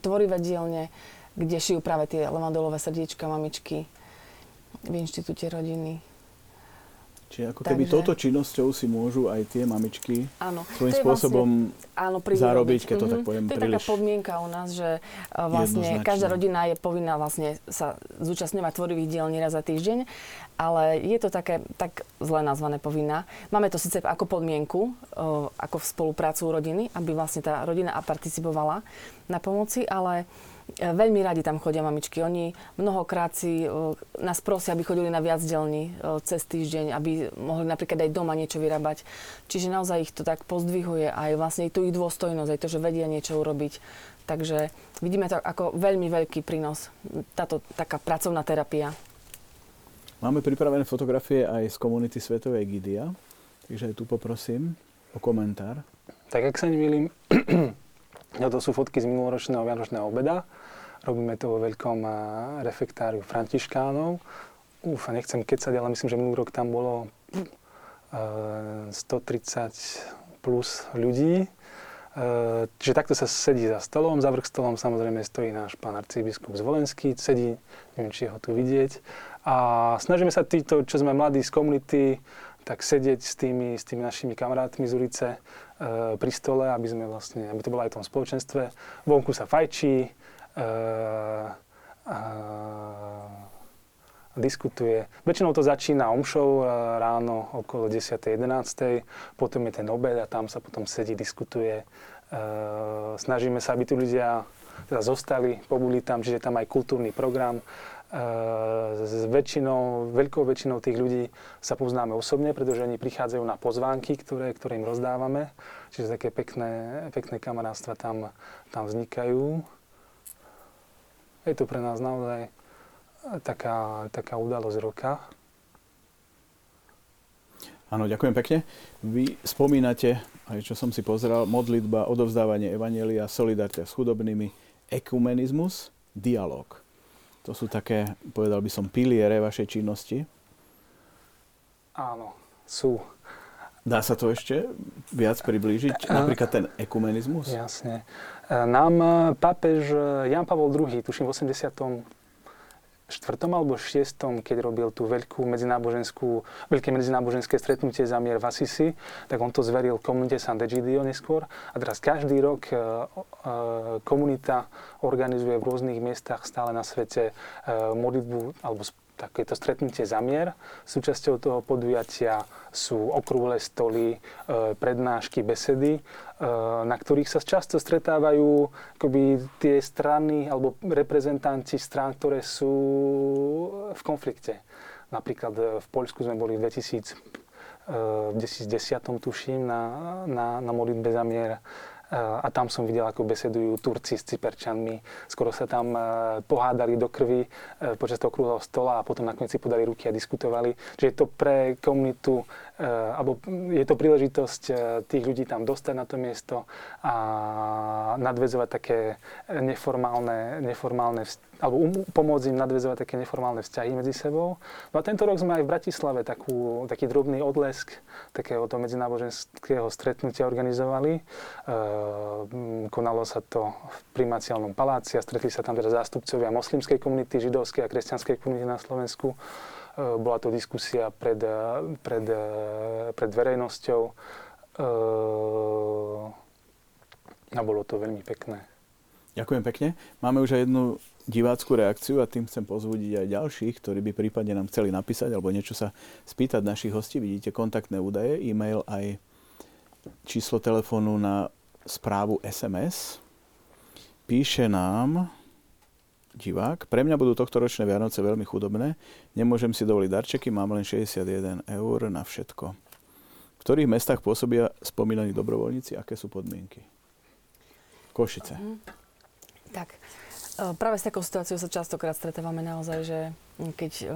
tvorivé dielne, kde šijú práve tie levandulové srdiečka mamičky. v inštitúte rodiny. Čiže ako keby touto činnosťou si môžu aj tie mamičky svojím spôsobom zarobiť, keď to tak poviem príliš. To je taká podmienka u nás, že vlastne každá rodina je povinná vlastne sa zúčastňovať tvorivých diel nieraz za týždeň, ale je to také, tak zle nazvané povinná. Máme to síce ako podmienku, ako v spoluprácu rodiny, aby vlastne tá rodina participovala na pomoci, ale veľmi radi tam chodia mamičky. Oni mnohokrát si nás prosia, aby chodili na viac dielní cez týždeň, aby mohli napríklad aj doma niečo vyrábať. Čiže naozaj ich to tak pozdvihuje aj vlastne tú ich dôstojnosť, aj to, že vedia niečo urobiť. Takže vidíme to ako veľmi veľký prínos, táto taká pracovná terapia. Máme pripravené fotografie aj z komunity Sv. Egídia, takže tu poprosím o komentár. Tak ak sa nemýlim, toto sú fotky z minuloročného vianočného obeda. Robíme to vo veľkom refektáriu Františkánov. Nechcem kecať, ale myslím, že minulý rok tam bolo 130 plus ľudí. Čiže takto sa sedí za stolom. Za vrch stolom samozrejme stojí náš pán arcibiskup Zvolenský. Sedí, neviem, či ho tu vidieť. A snažíme sa títo, čo sme mladí z komunity, tak sedieť s tými našimi kamarátmi z ulice pri stole, aby sme vlastne, aby to bolo aj v tom spoločenstve. Vonku sa fajčí, diskutuje. Väčšinou to začína omšou ráno okolo 10.11. Potom je ten obed a tam sa potom sedí, diskutuje. Snažíme sa, aby tu ľudia teda zostali, pobudli tam, čiže tam aj kultúrny program. S väčšinou, veľkou väčšinou tých ľudí sa poznáme osobne, pretože oni prichádzajú na pozvánky, ktoré im rozdávame. Čiže také pekné kamarátstva tam vznikajú. Je to pre nás naozaj taká udalosť roka. Áno, ďakujem pekne. Vy spomínate, aj čo som si pozeral, modlitba, odovzdávanie evanjelia, solidarita s chudobnými, ekumenizmus, dialóg. To sú také, povedal by som, piliere vašej činnosti? Áno, sú. Dá sa to ešte viac priblížiť? Napríklad ten ekumenizmus? Jasne. Nám pápež Ján Pavol II, tuším v 84. alebo 6., keď robil tú veľké medzináboženské stretnutie za mier v Assisi, tak on to zveril komunite Sant'Egidio neskôr. A teraz každý rok komunita organizuje v rôznych miestach stále na svete modlitbu alebo takéto stretnutie za mier. Súčasťou toho podujatia sú okrúhle stoly, prednášky, besedy, na ktorých sa často stretávajú akoby tie strany alebo reprezentanti strán, ktoré sú v konflikte. Napríklad v Poľsku sme boli v 2010, tuším, na modlitbe za mier. A tam som videl, ako besedujú Turci s Cyperčanmi. Skoro sa tam pohádali do krvi počas toho okrúhleho stola a potom nakoniec si podali ruky a diskutovali. Čiže je to pre komunitu, alebo je to príležitosť tých ľudí tam dostať na to miesto a nadväzovať také neformálne alebo pomôcť im nadväzovať také neformálne vzťahy medzi sebou. No a tento rok sme aj v Bratislave taký drobný odlesk takéhoto medzináboženského stretnutia organizovali. Konalo sa to v primaciálnom paláci a stretli sa tam teda zástupcovia moslimskej komunity, židovskej a kresťanskej komunity na Slovensku. Bola to diskusia pred verejnosťou a bolo to veľmi pekné. Ďakujem pekne. Máme už aj jednu divácku reakciu a tým chcem pozvúdiť aj ďalších, ktorí by prípadne nám chceli napísať alebo niečo sa spýtať našich hostí. Vidíte kontaktné údaje, e-mail aj číslo telefónu na správu SMS. Píše nám divák: pre mňa budú tohtoročné Vianoce veľmi chudobné. Nemôžem si dovoliť darčeky, mám len 61 € na všetko. V ktorých mestách pôsobia spomínaní dobrovoľníci? Aké sú podmienky? Košice. Tak. Práve s takou situáciou sa častokrát stretávame naozaj, že keď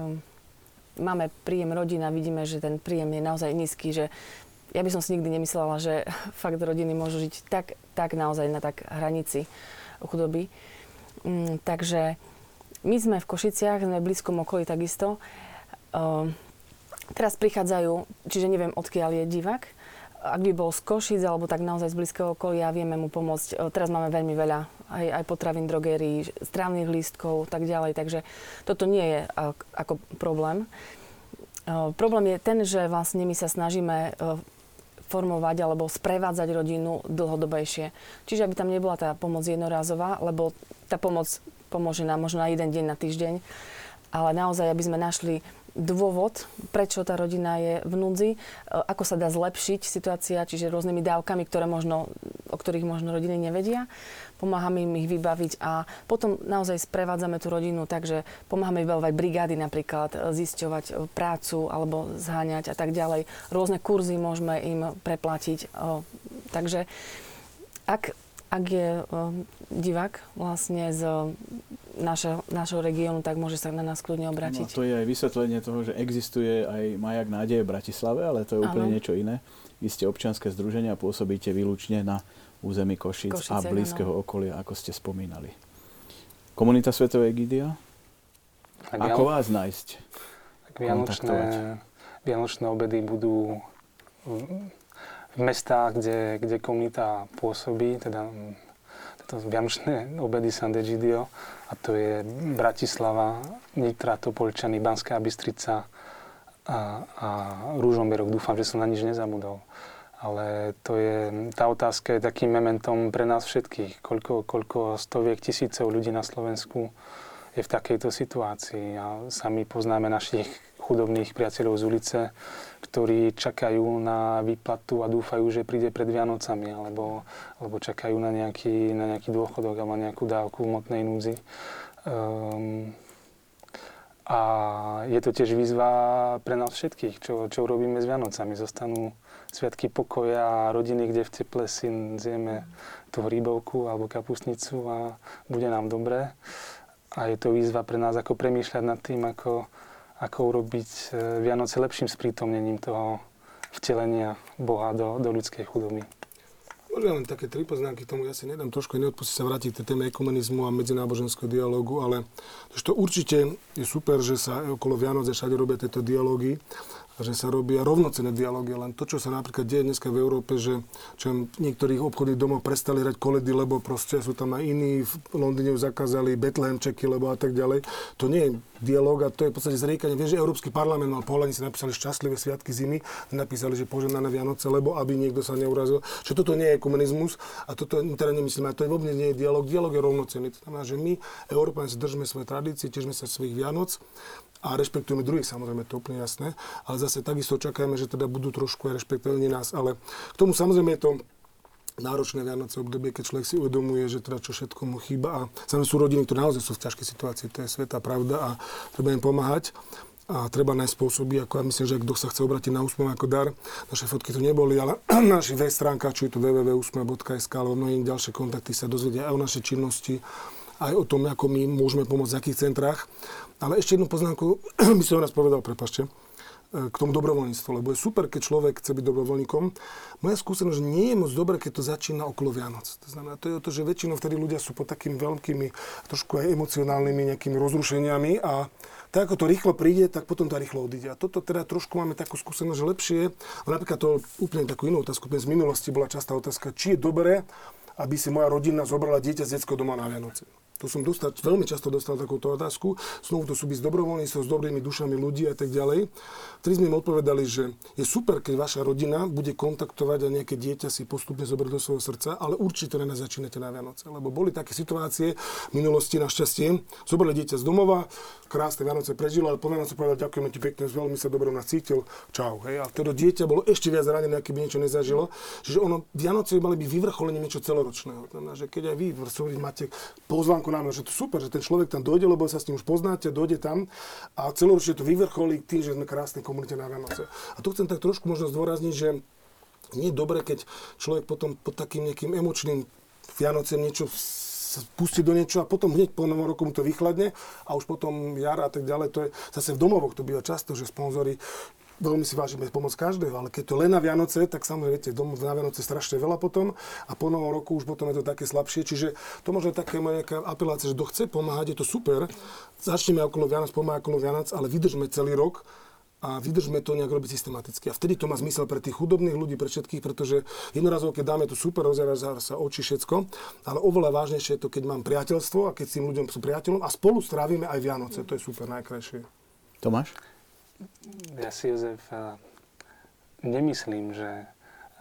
máme príjem rodina, vidíme, že ten príjem je naozaj nízky, že ja by som si nikdy nemyslela, že fakt rodiny môžu žiť tak naozaj na tak hranici chudoby. Takže my sme v Košiciach, sme v blízkom okolí takisto. Teraz prichádzajú, čiže neviem, odkiaľ je divák, ak by bol z Košíc alebo tak naozaj z blízkeho okolia, vieme mu pomôcť. Teraz máme veľmi veľa aj potravín, drogérií, strávnych lístkov, tak ďalej. Takže toto nie je ako problém. Problém je ten, že vlastne my sa snažíme formovať alebo sprevádzať rodinu dlhodobejšie. Čiže aby tam nebola tá pomoc jednorázová, lebo tá pomoc pomôže nám možno na jeden deň, na týždeň. Ale naozaj, aby sme našli dôvod, prečo tá rodina je v núdzi, ako sa dá zlepšiť situácia, čiže rôznymi dávkami, o ktorých možno rodiny nevedia. Pomáhame im ich vybaviť a potom naozaj sprevádzame tú rodinu, takže pomáhame vybavovať brigády napríklad, zisťovať prácu alebo zháňať a tak ďalej. Rôzne kurzy môžeme im preplatiť. Takže ak je divák vlastne z našho regiónu, tak môže sa na nás kľudne obrátiť. No, to je aj vysvetlenie toho, že existuje aj Maják Nádeje v Bratislave, ale to je úplne niečo iné. Vy ste občianske združenie a pôsobíte výlučne na území Košíc a blízkeho okolia, ako ste spomínali. Komunita Sv. Egídia? Ako vás nájsť? Vianočné obedy budú v mestách, kde komunita pôsobí, teda vianočné obedy Sant'Egidio, a to je Bratislava, Nitra, Topoľčany, Banská Bystrica a Rúžomberok. Dúfam, že som na nič nezabudol. Ale tá otázka je takým mementom pre nás všetkých. Koľko stoviek tisícov ľudí na Slovensku je v takejto situácii. A sami poznáme našich chudobných priateľov z ulice, ktorí čakajú na výplatu a dúfajú, že príde pred Vianocami, alebo čakajú na nejaký dôchodok alebo nejakú dávku hmotnej núdzi. A je to tiež výzva pre nás všetkých, čo robíme s Vianocami. Zostanú sviatky pokoja a rodiny, kde v teple si zjeme tú hríbovku alebo kapustnicu a bude nám dobré. A je to výzva pre nás, ako premýšľať nad tým, ako urobiť Vianoce lepším sprítomnením toho vtelenia Boha do ľudskej chudoby. Možno len také tri poznámky k tomu, ja si nedám trošku neodpustiť sa vrátiť k téme ekumenizmu a medzináboženského dialógu, ale to určite je super, že sa okolo Vianoce všade robia tieto dialógy a že sa robia rovnocenné dialógy, len to, čo sa napríklad deje dneska v Európe, že čo niektorých obchodných domov prestali hrať koledy, lebo proste sú tam aj iní, v Londýne zakázali betlehemčeky, lebo a tak ďalej. To nie je dialóg a to je v podstate zriekanie. Viem, že Európsky parlament mal pohľadne, si napísali šťastlivé sviatky zimy, napísali, že požehnané Vianoce, lebo aby niekto sa neurazil, že toto nie je ekumenizmus a toto teda nemyslíme, a to je vôbec nie je dialóg. Dialóg je rovnocenný. To znamená, že my Európania si držíme svoje tradície, tešíme sa svojich Vianoc a rešpektujeme druhých, samozrejme, to úplne jasné, ale zase takisto čakáme, že teda budú trošku aj rešpektovní nás, ale k tomu samozrejme je to náročné Vianoce obdobie, keď človek si uvedomuje, že teda čo všetko mu chýba a samozrejme sú rodiny, ktoré naozaj sú v ťažkej situácii, to je svätá pravda a treba im pomáhať. A treba nájsť spôsoby, ako ja myslím, že kto sa chce obrátiť na Úsmev ako dar. Naše fotky tu neboli, ale na našich web stránkach, čo je to www.usmev.sk, alebo mnohé ďalšie kontakty sa dozvedia aj o našej činnosti, aj o tom, ako my môžeme pomôcť, v akých centrách. Ale ešte jednu poznámku by som raz povedal, prepáčte, k tomu dobrovoľníctvu, lebo je super, keď človek chce byť dobrovoľníkom. Moja skúsenosť, že nie je moc dobré, keď to začína okolo Vianoc. To znamená, to je to, že väčšinou vtedy ľudia sú pod takými veľkými, trošku aj emocionálnymi nejakými rozrušeniami a tak ako to rýchlo príde, tak potom to rýchlo odíde. A toto teda trošku máme takú skúsenosť, že lepšie je, napríklad to úplne takú inú otázku, z minulosti bola častá otázka, či je dobré, aby si moja rodina zobrala dieťa z detského doma na Vianoce. Tu som veľmi často dostal takúto otázku. Znovu to súvisí s dobrovoľníctvom, s dobrými dušami ľudí a tak ďalej. Vtedy sme im odpovedali, že je super, keď vaša rodina bude kontaktovať a nejaké dieťa si postupne zobrať do svojho srdca, ale určite nezačínate na Vianoce. Lebo boli také situácie v minulosti, našťastie, zobrali dieťa z domova, krásne Vianoce prežilo, ale po Vianoce povedal, ďakujeme ti pekne, veľmi sa dobre nacítil, čau. Hej. A vtedy dieťa bolo ešte viac zranené, keby niečo nezažilo. Čiže ono Vianoce mali by vyvrcholenie niečo celoročného. Znamená, že keď aj vy máte pozvánku nám, že to super, že ten človek tam dojde, lebo sa s ním už poznáte, dojde tam a celoročne to vyvrcholí tým, že sme krásne komunite na Vianoce. A tu chcem tak trošku možno zdôrazniť, že nie je dobré, keď človek potom pod takým nejakým emočným Vianocem niečo pustí do niečo a potom hneď po novom roku mu to vychladne a už potom jara a tak ďalej. To je zase v domovoch, to býva často, že sponzori veľmi si vážime pomoc každého, ale keď to len na Vianoce, tak samozrejme, viete, domov na Vianoce strašne veľa potom a po novom roku už potom je to také slabšie, čiže to možno také nejaká apelácia, že kto chce pomáhať, je to super, začneme okolo Vianoc, pomáha okolo Vianoc, ale vydržme celý rok a vydržme to nejak robiť systematicky. A vtedy to má zmysel pre tých chudobných ľudí, pre všetkých, pretože jednorazovo, keď dáme tu super, rozhár sa oči, všetko, ale oveľa vážnejšie je to, keď mám priateľstvo a keď s tým ľuďom sú priateľom a spolu strávime aj Vianoce. To je super, najkrajšie. Tomáš? Ja si, Jozef, nemyslím, že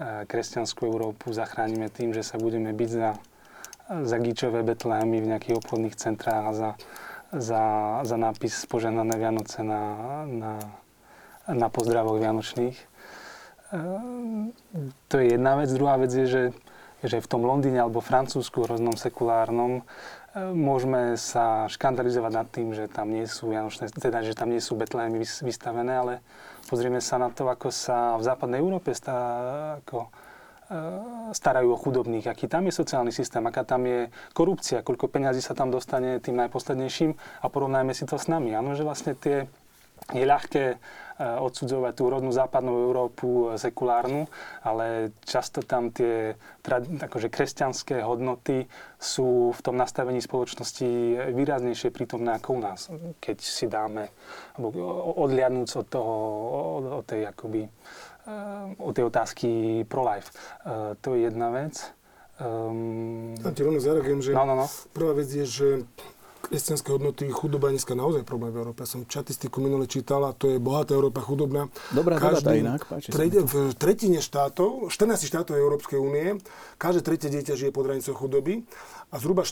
kresťanskú Európu zachránime tým, že sa budeme byť za gíčové betlémy v nejakých obchodných centrách a za nápis Požehnané Vianoce na pozdravoch vianočných. To je jedna vec. Druhá vec je, že v tom Londýne alebo Francúzsku hroznom sekulárnom môžeme sa škandalizovať nad tým, že tam nie sú vianočné, teda že tam nie sú betlémy vystavené, ale pozrieme sa na to, ako sa v západnej Európe starajú o chudobných, aký tam je sociálny systém, aká tam je korupcia, koľko peňazí sa tam dostane tým najposlednejším a porovnajme si to s nami. Áno, že vlastne je ľahké odsudzovať tú rodnú západnú Európu sekulárnu, ale často tam tie kresťanské hodnoty sú v tom nastavení spoločnosti výraznejšie prítomné ako u nás. Keď si dáme, odliadnúc od toho, od tej akoby o tej otázky pro-life. To je jedna vec. Ja ti rovno zareagujem, že prvá vec je, že kresťanské hodnoty, chudoba je dneska naozaj problém v Európe. Ja som štatistiku minule čítal a to je bohatá Európa, chudobná. Dobrá debata inak, páči sa mi to. V tretine štátov, 14 štátov Európskej únie, každé tretie dieťa žije pod hranicou chudoby a zhruba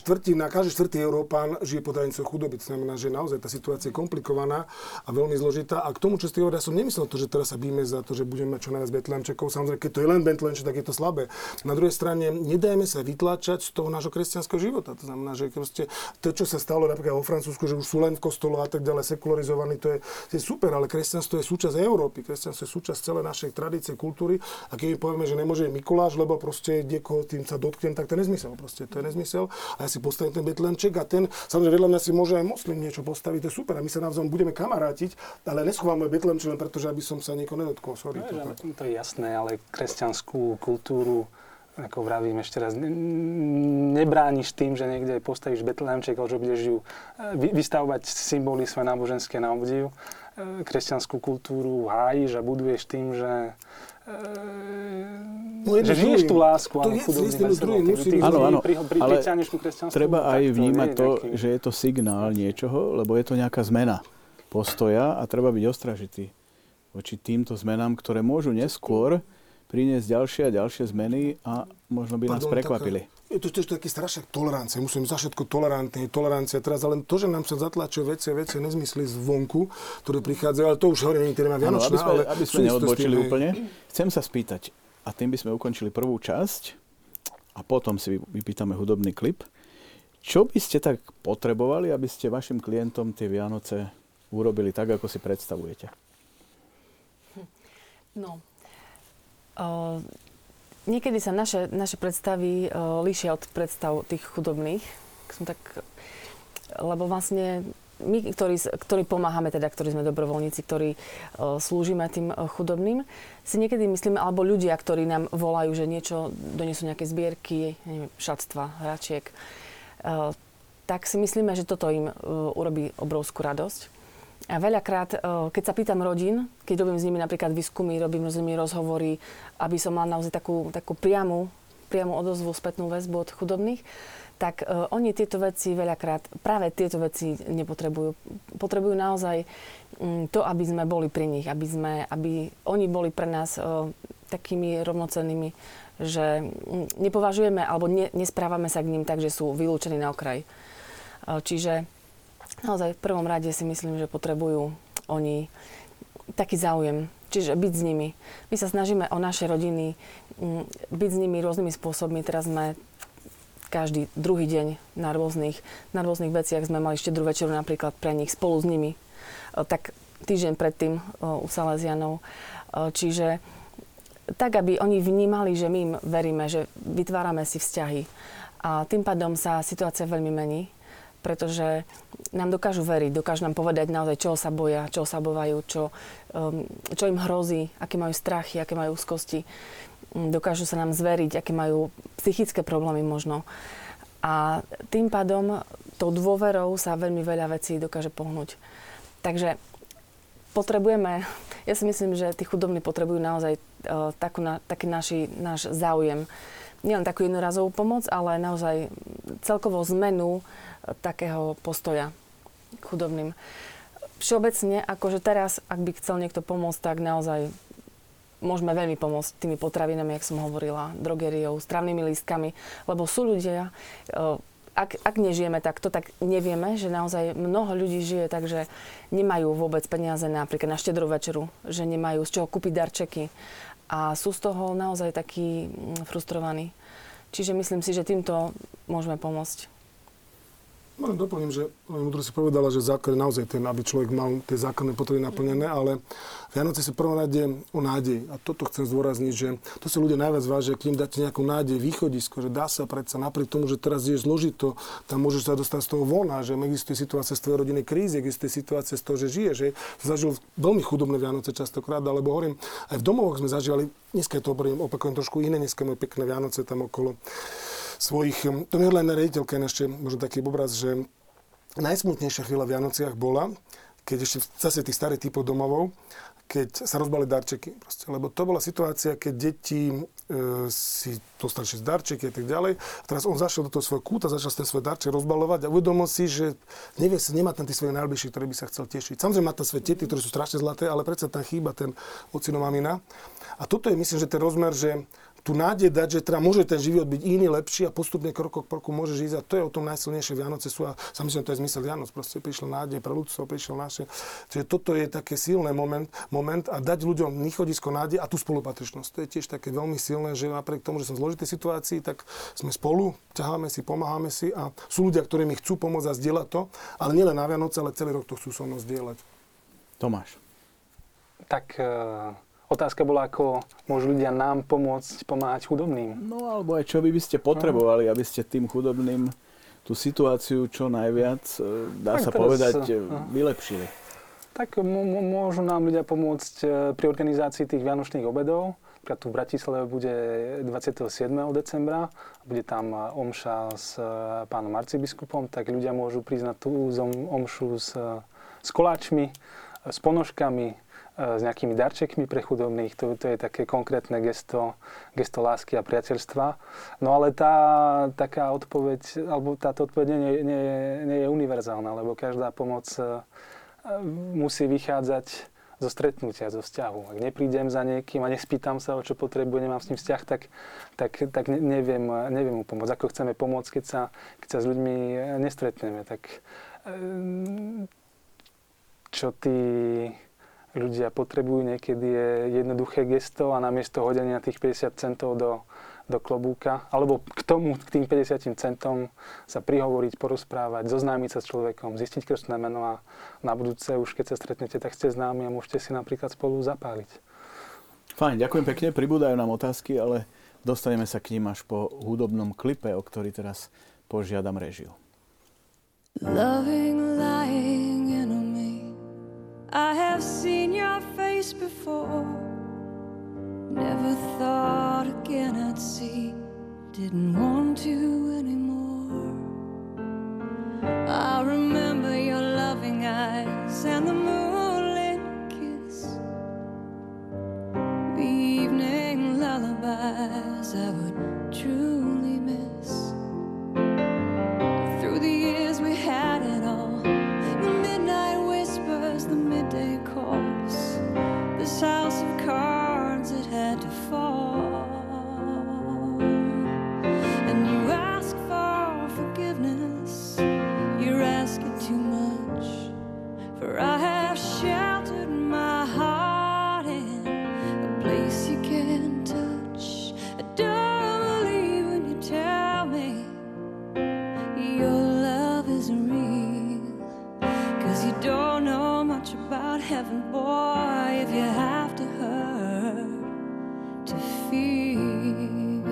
každý štvrtý Európán žije pod hranicou chudoby. To znamená, že naozaj tá situácia je komplikovaná a veľmi zložitá. A k tomu, čo ste hovorili, ja som nemyslel to, že teraz sa bijeme za to, že budeme mať čo najviac betlémčekov. Samozrejme, keď to je len betlémček, tak je to slabé. Na druhej strane, nedajme sa vytláčať z toho nášho kresťanského života. To znamená, že to, čo sa stalo napríklad vo Francúzsku, že už sú len v kostole a tak ďalej sekularizovaní, to je super, ale kresťanstvo je súčasť Európy, kresťanstvo je súčasť celej našej tradície, kultúry a keď my povieme, že nemôže Mikuláš, lebo proste niekoho tým sa dotknem, tak to je nezmysel, a ja si postavím ten betlémček a ten, samozrejme vedľa mňa si môže aj moslim niečo postaviť, to je super a my sa navzájom budeme kamarátiť, ale neschováme betlémček len pretože, aby som sa niekoho nedotkol, sorry. To je jasné, ale kresťanskú kultúru, ako vravím ešte raz, nebrániš tým, že niekde postavíš betlémček, alebo že budeš ju vystavovať symboly svoje náboženské na obdiv. Kresťanskú kultúru hájiš a buduješ tým, že žiješ tú lásku. To je s tým druhým. Áno, ale treba aj vnímať to, že je to signál niečoho, lebo je to nejaká zmena postoja a treba byť ostražitý voči týmto zmenám, ktoré môžu neskôr priniesť ďalšie a ďalšie zmeny a možno by nás prekvapili. Je to tiež taký strašák tolerancie. Musím za všetko tolerantný, tolerancia. Teraz ale to, že nám sa zatlačujú veci nezmysly zvonku, ktoré prichádzajú, ale to už hovorím, ktoré má vianočná. Aby sme neodbočili úplne, chcem sa spýtať, a tým by sme ukončili prvú časť a potom si vypýtame hudobný klip. Čo by ste tak potrebovali, aby ste vašim klientom tie Vianoce urobili tak, ako si predstavujete? Niekedy sa naše predstavy líšia od predstav tých chudobných. Lebo vlastne my, ktorí pomáhame, teda ktorí sme dobrovoľníci, ktorí slúžime tým chudobným, si niekedy myslíme, alebo ľudia, ktorí nám volajú, že niečo, donesú nejaké zbierky, šatstva, hračiek, tak si myslíme, že toto im urobí obrovskú radosť. A veľakrát, keď sa pýtam rodín, keď robím s nimi napríklad výskumy, robím s nimi rozhovory, aby som mal naozaj takú priamu odozvu, spätnú väzbu od chudobných, tak oni tieto veci veľakrát, práve tieto veci nepotrebujú. Potrebujú naozaj to, aby sme boli pri nich, aby oni boli pre nás takými rovnocennými, že nepovažujeme alebo nesprávame sa k nim tak, že sú vylúčení na okraj. Čiže naozaj v prvom rade si myslím, že potrebujú oni taký záujem, čiže byť s nimi. My sa snažíme o naše rodiny, byť s nimi rôznymi spôsobmi. Teraz sme každý druhý deň na rôznych veciach. Sme mali štedrú večeru napríklad pre nich spolu s nimi. Tak týždeň predtým u Salesianov. Čiže tak, aby oni vnímali, že my im veríme, že vytvárame si vzťahy. A tým pádom sa situácia veľmi mení, pretože nám dokážu veriť, dokážu nám povedať naozaj, čoho sa boja, čoho sa obávajú, čo im hrozí, aké majú strachy, aké majú úzkosti. Dokážu sa nám zveriť, aké majú psychické problémy možno. A tým pádom tou dôverou sa veľmi veľa vecí dokáže pohnúť. Takže potrebujeme Ja si myslím, že tí chudobní potrebujú naozaj taký náš záujem. Nielen takú jednorazovú pomoc, ale naozaj celkovú zmenu takého postoja k chudobným. Všeobecne, akože teraz, ak by chcel niekto pomôcť, tak naozaj môžeme veľmi pomôcť tými potravinami, jak som hovorila, drogériou, stravnými lístkami, lebo sú ľudia, ak nežijeme takto, tak nevieme, že naozaj mnoho ľudí žije tak, že nemajú vôbec peniaze napríklad na štedrú večeru, že nemajú z čoho kúpiť darčeky a sú z toho naozaj takí frustrovaní. Čiže myslím si, že týmto môžeme pomôcť. Len doplním, že Mudro si povedala, že základ je naozaj ten, aby človek mal tie základné potreby naplnené, ale Vianoce sú v prvom rade o nádej. A toto chcem zdôrazniť, že to si ľudia najviac vážia, keď im dáte nejakú nádej, východisko, že dá sa predsa napriek tomu, že teraz je zložito, tam môžeš sa dostať z toho von, že existuje situácia z tvojej rodinnej krízy, existuje situácia z toho, že žiješ, že zažil veľmi chudobné Vianoce častokrát, alebo hovorím, aj v domovoch sme zažívali, dneska to opakujem trošku iné, dneska moje pekné Vianoce tam okolo svojich, to mi hovorila aj na riaditeľke, ešte možno taký obraz, že najsmutnejšia chvíľa v Vianociach bola, keď ešte zase tých starých typov domovov, keď sa rozbali darčeky. Proste. Lebo to bola situácia, keď deti si dostali z darčeky a tak ďalej. A teraz on zašiel do toho svojho kúta, začal ten svoj darček rozbalovať a uvedomil si, že nevie si, nemá tam tých svojich najbližších, ktoré by sa chcel tešiť. Samozrejme má tam svoje tety, ktoré sú strašne zlaté, ale predsa tam chýba ten ocinamamina. A toto je, myslím, že ten rozmer, že tu nádej dať, že teda môže ten život byť iný, lepší a postupne krok k kroku môže ísť. A to je o tom najsilnejšie Vianoce sú. A sa myslím, to je zmysel Vianoc. Proste prišiel nádej pre ľudstvo, prišiel naše. Čiže toto je také silný moment a dať ľuďom východisko nádej a tú spolupatričnosť. To je tiež také veľmi silné, že napriek tomu, že som v zložitej situácii, tak sme spolu, ťaháme si, pomáhame si a sú ľudia, ktorí mi chcú pomôcť a zdieľať to, ale nielen na Vianoce, ale celý rok to chcú so mnou zdieľať. Tomáš. Tak otázka bola, ako môžu ľudia nám pomôcť pomáhať chudobným. No alebo aj čo by ste potrebovali, aby ste tým chudobným tú situáciu čo najviac, dá sa povedať, vylepšili. Tak môžu nám ľudia pomôcť pri organizácii tých vianočných obedov. Napríklad tu v Bratislave bude 27. decembra, bude tam omša s pánom arcibiskupom, tak ľudia môžu prísť na tú omšu s koláčmi, s ponožkami, s nejakými darčekmi pre chudobných. To je také konkrétne gesto lásky a priateľstva. No ale táto odpoveď nie je univerzálna, lebo každá pomoc musí vychádzať zo stretnutia, zo vzťahu. Ak neprídem za niekým a nespýtam sa, o čo potrebuje, nemám s ním vzťah, tak neviem mu pomôcť. Ako chceme pomôcť, keď sa s ľuďmi nestretneme? Tak čo tí ľudia potrebujú niekedy je jednoduché gesto a namiesto hodenia tých 50 centov do klobúka, alebo k tým 50 centom sa prihovoriť, porozprávať, zoznámiť sa s človekom, zistiť krstné meno a na budúce už keď sa stretnete, tak ste známi a môžete si napríklad spolu zapáliť. Fajn, ďakujem pekne, pribúdajú nám otázky, ale dostaneme sa k ním až po hudobnom klipe, o ktorý teraz požiadam režiu. Loving, lying enemy, I have seen your face before. Never thought again I'd see. Didn't want you anymore. I remember your loving eyes and the moonlit kiss. The evening lullabies I would truly miss. Through the years we had it all. The midday calls, this house of cards, it had to fall. And you ask for forgiveness, you're asking too much. For I have sheltered my heart in a place you can't touch. I don't believe when you tell me your love isn't real, 'cause you don't know about heaven, boy, if you have to hurt to feel.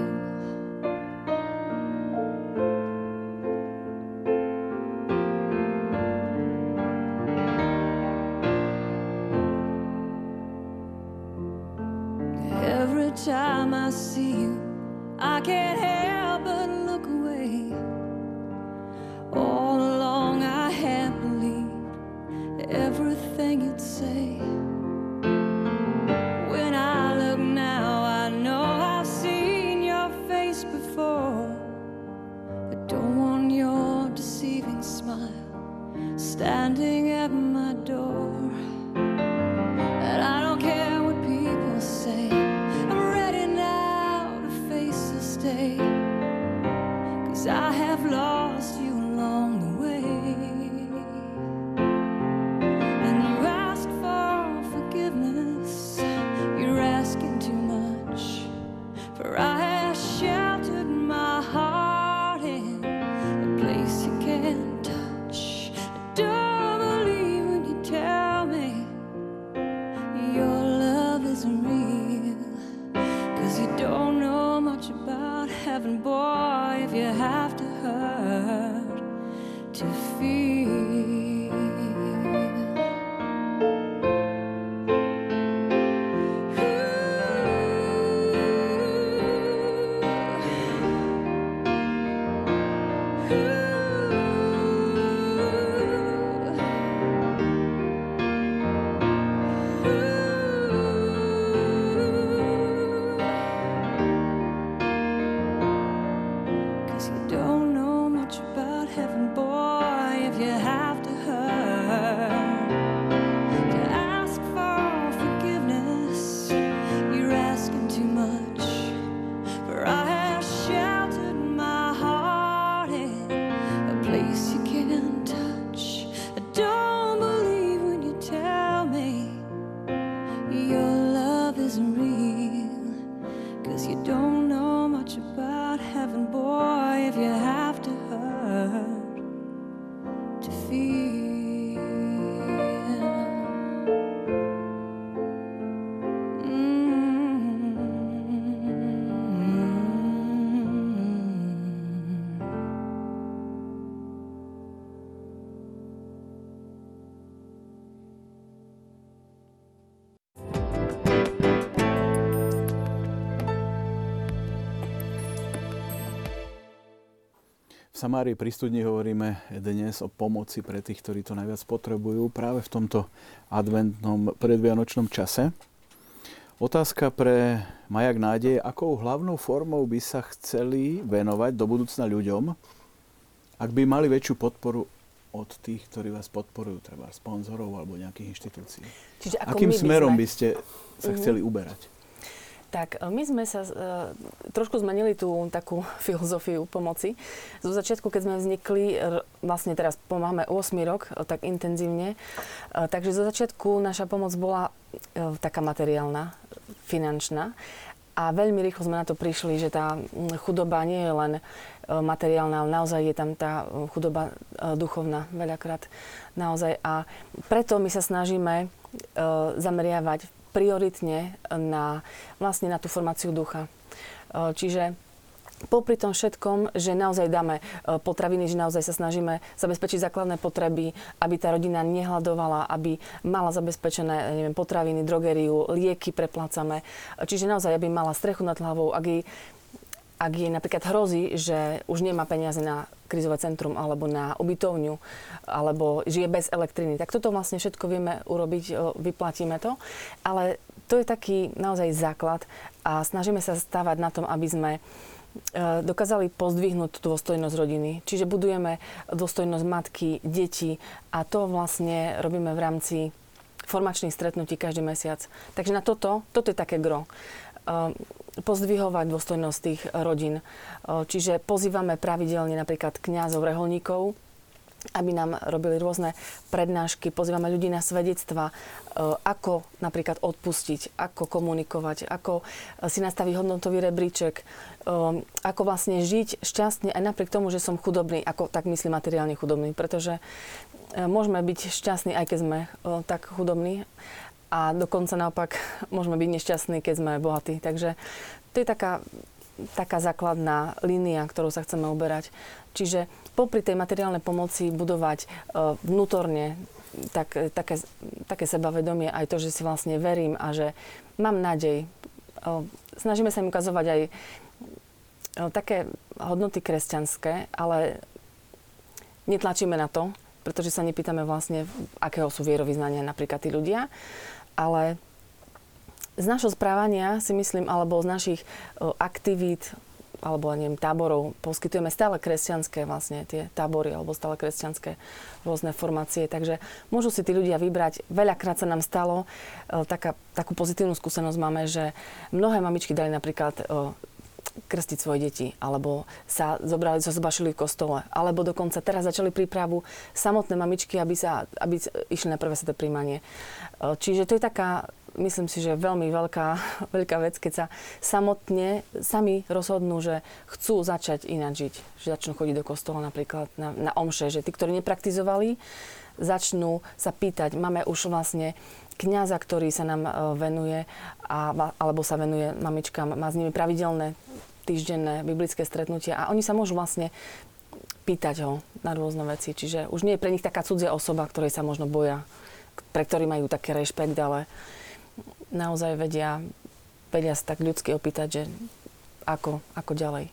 Every time I see you, I can't help but look away. All along I have believed everything you'd say. Samárii pri studni hovoríme dnes o pomoci pre tých, ktorí to najviac potrebujú práve v tomto adventnom predvianočnom čase. Otázka pre Maják Nádeje, akou hlavnou formou by sa chceli venovať do budúcna ľuďom, ak by mali väčšiu podporu od tých, ktorí vás podporujú, treba sponzorov alebo nejakých inštitúcií? Čiže akým smerom by ste sa chceli uberať? Tak, my sme sa trošku zmenili tú takú filozofiu pomoci. Zo začiatku, keď sme vznikli, vlastne teraz pomáhame 8. rok, tak intenzívne. Takže zo začiatku naša pomoc bola taká materiálna, finančná. A veľmi rýchlo sme na to prišli, že tá chudoba nie je len materiálna, ale naozaj je tam tá chudoba duchovná veľakrát. Naozaj. A preto my sa snažíme zameriavať prioritne na tú formáciu ducha. Čiže popri tom všetkom, že naozaj dáme potraviny, že naozaj sa snažíme zabezpečiť základné potreby, aby tá rodina nehľadovala, aby mala zabezpečené potraviny, drogeriu, lieky preplácame. Čiže naozaj, aby mala strechu nad hlavou, ak jej napríklad hrozí, že už nemá peniaze na krízové centrum alebo na ubytovňu, alebo žije bez elektriny. Tak toto vlastne všetko vieme urobiť, vyplatíme to. Ale to je taký naozaj základ a snažíme sa stávať na tom, aby sme dokázali pozdvihnúť dôstojnosť rodiny. Čiže budujeme dôstojnosť matky, detí a to vlastne robíme v rámci formačných stretnutí každý mesiac. Takže na toto je také gro. Pozdvihovať dôstojnosť tých rodín. Čiže pozývame pravidelne napríklad kňazov, reholníkov, aby nám robili rôzne prednášky, pozývame ľudí na svedectva, ako napríklad odpustiť, ako komunikovať, ako si nastaviť hodnotový rebríček, ako vlastne žiť šťastne aj napriek tomu, že som chudobný, ako tak myslím materiálne chudobný, pretože môžeme byť šťastní, aj keď sme tak chudobní. A dokonca naopak môžeme byť nešťastní, keď sme bohatí. Takže to je taká základná línia, ktorú sa chceme uberať. Čiže popri tej materiálnej pomoci budovať vnútorne také sebavedomie, aj to, že si vlastne verím a že mám nádej. Snažíme sa im ukazovať aj také hodnoty kresťanské, ale netlačíme na to, pretože sa nepýtame vlastne, akého sú vierovyznania napríklad tí ľudia. Ale z našho správania, si myslím, alebo z našich aktivít, alebo táborov, poskytujeme stále kresťanské vlastne tie tábory, alebo stále kresťanské rôzne formácie. Takže môžu si tí ľudia vybrať. Veľakrát sa nám stalo, takú pozitívnu skúsenosť máme, že mnohé mamičky dali napríklad krstiť svoje deti, alebo sa zobrali, zbašili v kostole, alebo dokonca teraz začali prípravu samotné mamičky, aby išli na prvé sveté príjmanie. Čiže to je taká, myslím si, že veľmi veľká vec, keď sa sami rozhodnú, že chcú začať ináč žiť. Že začnú chodiť do kostola napríklad na omše, že tí, ktorí nepraktizovali, začnú sa pýtať. Máme už vlastne kňaza, ktorý sa nám venuje, alebo sa venuje mamičkám, má s nimi pravidelné týždenné biblické stretnutia a oni sa môžu vlastne pýtať ho na rôzne veci. Čiže už nie je pre nich taká cudzia osoba, ktorej sa možno boja, pre ktorý majú taký rešpekt, ale naozaj vedia sa tak ľudsky opýtať, že ako ďalej.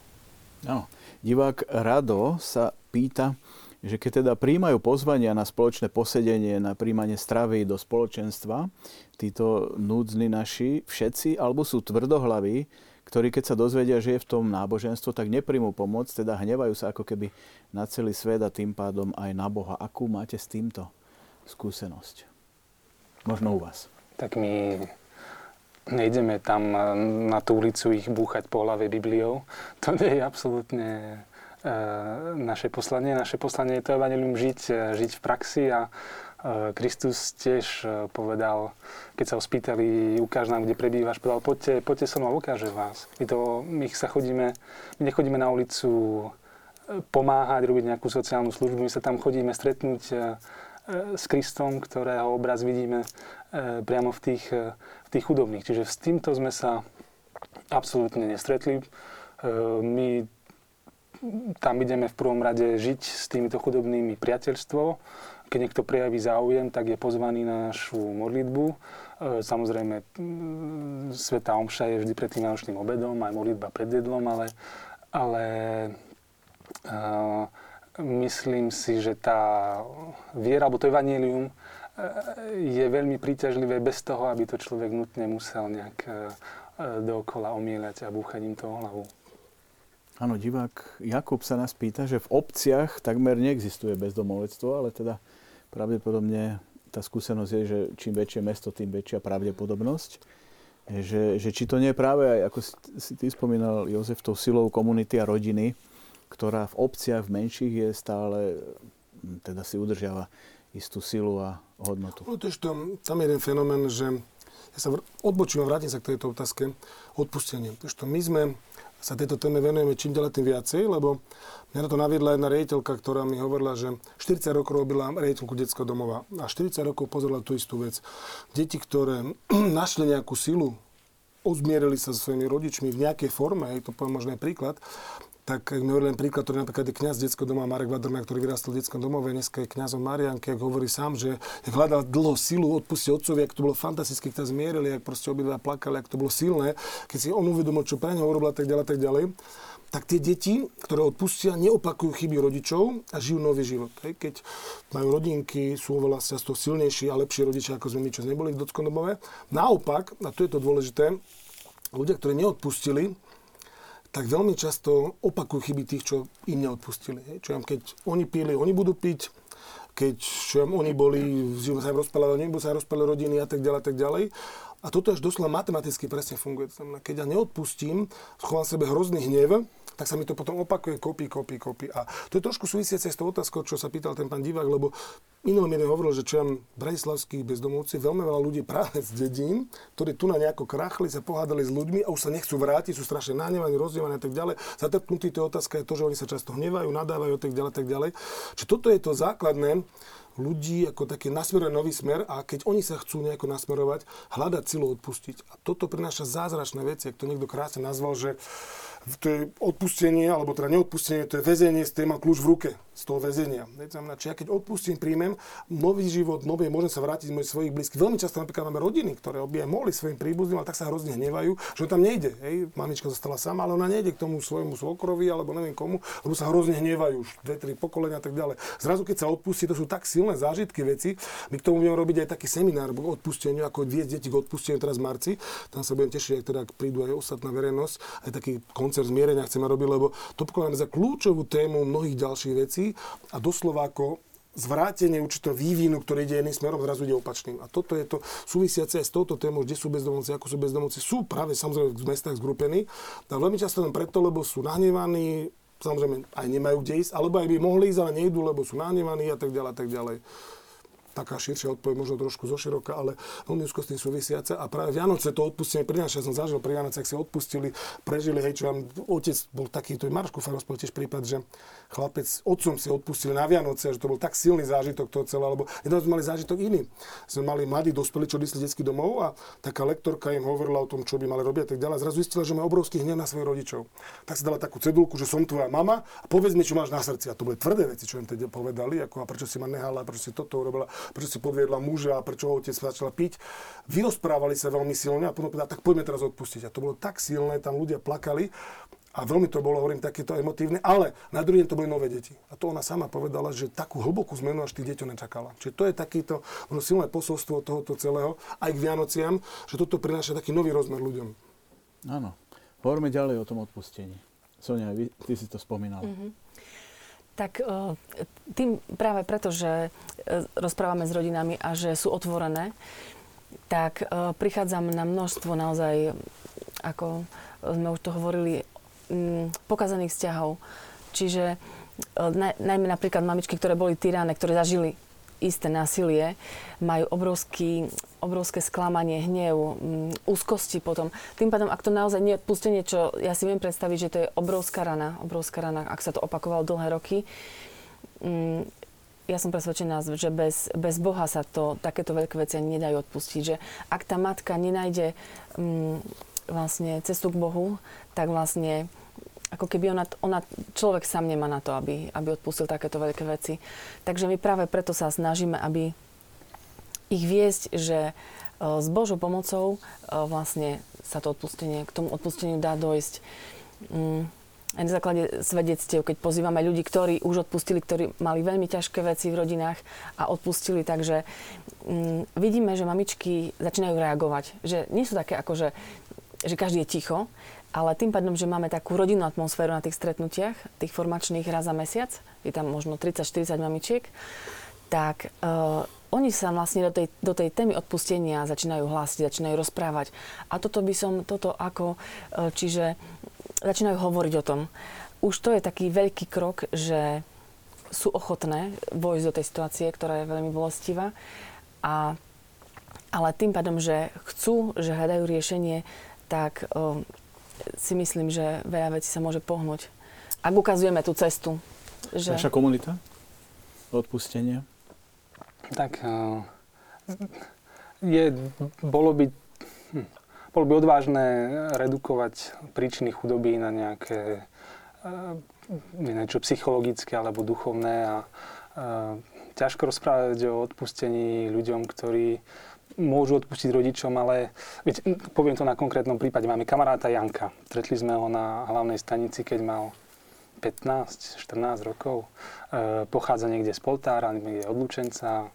Áno. Divák Rado sa pýta, že keď teda prijímajú pozvania na spoločné posedenie, na prijímanie stravy do spoločenstva, títo núdzni naši všetci, alebo sú tvrdohlaví, ktorí keď sa dozvedia, že je v tom náboženstvo, tak nepríjmú pomoc, teda hnevajú sa ako keby na celý svet a tým pádom aj na Boha. Akú máte s týmto skúsenosť? Možno u vás. Tak my nejdeme tam na tú ulicu ich búchať po hlave Bibliou. To nie je absolútne naše poslanie. Naše poslanie je to evanjelium žiť v praxi a Kristus tiež povedal, keď sa ho spýtali, ukáž nám, kde prebývaš, povedal, poďte so mnou, ukážem vás. My nechodíme na ulicu pomáhať, robiť nejakú sociálnu službu, my sa tam chodíme stretnúť s Kristom, ktorého obraz vidíme priamo v tých chudobných. Čiže s týmto sme sa absolútne nestretli. My tam ideme v prvom rade žiť s týmito chudobnými priateľstvo. Keď niekto prejaví záujem, tak je pozvaný na našu modlitbu. Samozrejme, svätá omša je vždy pred tým vianočným obedom, aj modlitba pred jedlom, ale Myslím si, že tá viera, alebo to evanjelium je veľmi príťažlivé bez toho, aby to človek nutne musel nejak dookola omieľať a búchať im to o hlavu. Áno, divák Jakub sa nás pýta, že v obciach takmer neexistuje bezdomovectvo, ale teda pravdepodobne tá skúsenosť je, že čím väčšie mesto, tým väčšia pravdepodobnosť. Že či to nie je práve aj, ako si ty spomínal, Jozef, tou silou komunity a rodiny, ktorá v obciach, v menších je stále, teda si udržiava istú silu a hodnotu. Tam je jeden fenomén, že ja sa odbočím a vrátim sa k tejto otázke odpustenie. My sme sa tejto téme venujeme čím ďalej tým viacej, lebo mňa to naviedla jedna riaditeľka, ktorá mi hovorila, že 40 rokov robila riaditeľku detského domova a 40 rokov pozerala tú istú vec. Deti, ktoré našli nejakú silu, uzmierili sa so svojimi rodičmi v nejakej forme, ja to poviem možno aj príklad, tak mi hovoril len príklad, ktorý napríklad je kňaz detského doma Marek Vadrna, ktorý vyrastol v detskom domove, dneska je kňazom Mariánky, ako hovorí sám, že hľadal dlho silu, odpustil otcovi, ak to bolo fantastické, keď sa zmierili, ak proste obidva plakali, ak to bolo silné, keď si on uvedomil, čo pre neho urobila, tak ďalej, tak tie deti, ktoré odpustia, neopakujú chyby rodičov a žijú nový život. Keď majú rodinky, sú oveľa často silnejší a lepší rodičia, ako sme my, čo neboli v detskom domove. Naopak, a tu je to dôležité, ľudia, ktorí neodpustili, tak veľmi často opakujú chyby tých, čo im neodpustili. Keď oni pili, oni budú piť, keď oni boli, že sa im rozpálali, oni budú sa im rozpálali rodiny a tak ďalej, tak ďalej. A toto až doslova matematicky presne funguje. Keď ja neodpustím, schovám sebe hrozný hnev, tak sa mi to potom opakuje kopí. A to je trošku súvisiace s tou otázkou, čo sa pýtal ten pán divák, lebo minulý mi hovoril, že bratislavských bezdomovci veľmi veľa ľudí práve z dedín, ktorí tu na nejako krachli, sa pohádali s ľuďmi a už sa nechcú vrátiť, sú strašne nahnevaní, rozdievaní a tak ďalej. Zatrpnutí to je otázka je to, že oni sa často hnevajú, nadávajú a tak ďalej. Čiže toto je to základné ľudí ako taký nasmeruje nový smer a keď oni sa chcú nejako nasmerovať, hľadať silu odpustiť. A toto prináša zázračné veci, ak to niekto krásne nazval, že to je odpustenie, alebo teda neodpustenie, to je väzenie, s tým má kľúč v ruke, z toho väzenia. Znamená, čiže ja keď odpustím, príjmem nový život, nové, môžem sa vrátiť do svojich blízkych. Veľmi často napríklad máme rodiny, ktoré by aj mohli svojim príbuzným, ale tak sa hrozne hnevajú, že on tam nejde. Mamička zostala sama, ale ona nejde k tomu svojmu svokrovi, alebo neviem komu, lebo sa hrozne hnevajú, už 2-3 pokolenia a tak ďalej. Zrazu keď sa odpustí, to sú tak silné zážitky veci. My k tomu budeme robiť aj taký seminár o odpustení, ako viesť deti k odpusteniu teraz v marci. Tam sa budem tešiť, ak teda prídu aj ostatná verejnosť, aj taký zmierenia chceme robiť, lebo to pokladáme za kľúčovú tému mnohých ďalších vecí a doslova ako zvrátenie určitého vývinu, ktorý ide jedným smerom, zrazu ide opačným. A toto je to súvisiace aj s touto témou, kde sú bezdomovci, ako sú bezdomovci, sú práve samozrejme v mestách zgrupení, tak veľmi často len preto, lebo sú nahnevaní, samozrejme aj nemajú kde ísť, alebo aj by mohli ísť, ale nejdu, lebo sú nahnevaní a tak ďalej, tak ďalej. Taká širšia odpoveď, možno trošku zoširoka, ale veľmi úzko s tým súvisiaca. A práve Vianoce to odpustenie prináša. Ja som zažil pri Vianoce, ak si odpustili, prežili, otec bol taký, to je Maršku Farospoľ tiež prípad, že chlapec otcom si odpustili na Vianoce, že to bol tak silný zážitok toho celého, lebo jedno sme mali zážitok iný. Sme mali mladí dospelí, čo išli z detských domov a taká lektorka im hovorila o tom, čo by mali robiť a tak ďalej. Zrazu zistila, že má obrovský hnev na svojich rodičov. Tak si dala takú cedulku, že som tvoja mama a povedz mi, čo máš na srdci. A to boli tvrdé veci, čo im teda povedali, ako a prečo si ma nehala, prečo si toto urobila, prečo si podviedla muža a prečo ho otec začala piť. Vyrozprávali sa veľmi silne a potom povedali, tak poďme teraz odpustiť. A to bolo tak silné, tam ľudia plakali a veľmi to bolo, hovorím, takéto emotívne, ale na druhý deň to boli nové deti. A to ona sama povedala, že takú hlbokú zmenu až tých deťov nečakala. Čiže to je takéto silné posolstvo tohoto celého, aj k Vianociam, že toto prináša taký nový rozmer ľuďom. Áno. Hovoríme ďalej o tom odpustení. Soňa, ty si to spomínala. Mm-hmm. Tak tým práve preto, že rozprávame s rodinami a že sú otvorené, tak prichádzam na množstvo naozaj, ako sme už to hovorili, pokazaných vzťahov. Čiže najmä napríklad mamičky, ktoré boli tyráne, ktoré zažili isté násilie, majú obrovské sklamanie, hnev, úzkosti potom. Tým pádom, ak to naozaj neodpustí niečo, ja si viem predstaviť, že to je obrovská rana, ak sa to opakovalo dlhé roky. Ja som presvedčená, že bez Boha sa to takéto veľké veci ani nedajú odpustiť. Že ak tá matka nenájde vlastne cestu k Bohu, tak vlastne ako keby ona človek sám nemá na to, aby odpustil takéto veľké veci. Takže my práve preto sa snažíme, aby ich viesť, že s Božou pomocou vlastne sa to odpustenie, k tomu odpusteniu dá dojsť. aj na základe svedectiev, keď pozývame ľudí, ktorí už odpustili, ktorí mali veľmi ťažké veci v rodinách a odpustili, takže vidíme, že mamičky začínajú reagovať, že nie sú také ako, že každý je ticho, ale tým pádom, že máme takú rodinnú atmosféru na tých stretnutiach, tých formačných raz za mesiac, je tam možno 30-40 mamičiek, tak oni sa vlastne do tej témy odpustenia začínajú hlásiť, začínajú rozprávať. A čiže začínajú hovoriť o tom. Už to je taký veľký krok, že sú ochotné vojsť do tej situácie, ktorá je veľmi bolestivá. Ale tým pádom, že chcú, že hľadajú riešenie, tak si myslím, že veľa vecí sa môže pohnúť. Ak ukazujeme tú cestu. Že... Naša komunita? Odpustenia? Tak bolo by odvážne redukovať príčiny chudoby na nejaké niečo psychologické alebo duchovné a ťažko rozprávať o odpustení ľuďom, ktorí môžu odpustiť rodičom, ale poviem to na konkrétnom prípade. Máme kamaráta Janka. Stretli sme ho na hlavnej stanici, keď mal 15-14 rokov. Pochádza niekde z Poltára, niekde od Lučenca.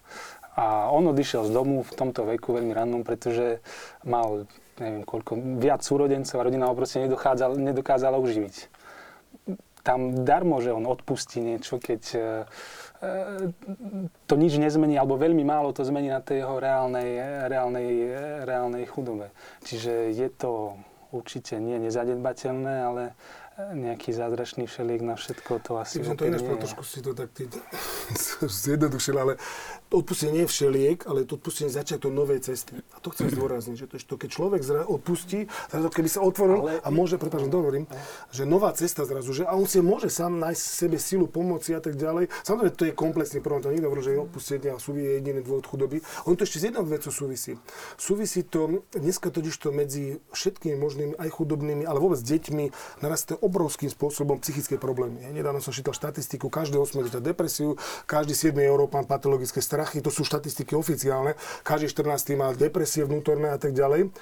A on odišiel z domu v tomto veku veľmi rannom, pretože mal, neviem koľko, viac súrodencov a rodina ho proste nedokázala uživiť. Tam darmo, že on odpustí niečo, keď to nič nezmení, alebo veľmi málo to zmení na tej jeho reálnej chudobe. Čiže je to určite nie nezanedbateľné, ale nejaký zázračný všeliek na všetko to asi úplne nie je. Takže to ináč pro trošku si to tak zjednodušil, ale odpustenie nie je všeliek, ale to odpustenie začiatok novej cesty. A to chcem zdôrazniť, že to je to, keď človek odpustí, zrazu keby sa otvoril ale... a môže, prepáčam, dohovorím, že nová cesta zrazu, že a on si môže sám nájsť sebe silu pomoci a tak ďalej. Samozrejme, to je komplexný problém, to nikto hovorí, že odpustenie a súvisí jediný dôvod chudoby. On to ešte z jednou vecou súvisí. Súvisí to dneska totiž to medzi všetkými možnými aj chudobnými, ale vôbec deťmi narastá obrovským spôsobom psychické problémy. Ja nedávno som čítal štatistiku, každé 8 má depresiu, každý 7 Európan patologické strachy, to sú štatistiky oficiálne, každý 14 má depresie vnútorné a tak ďalej.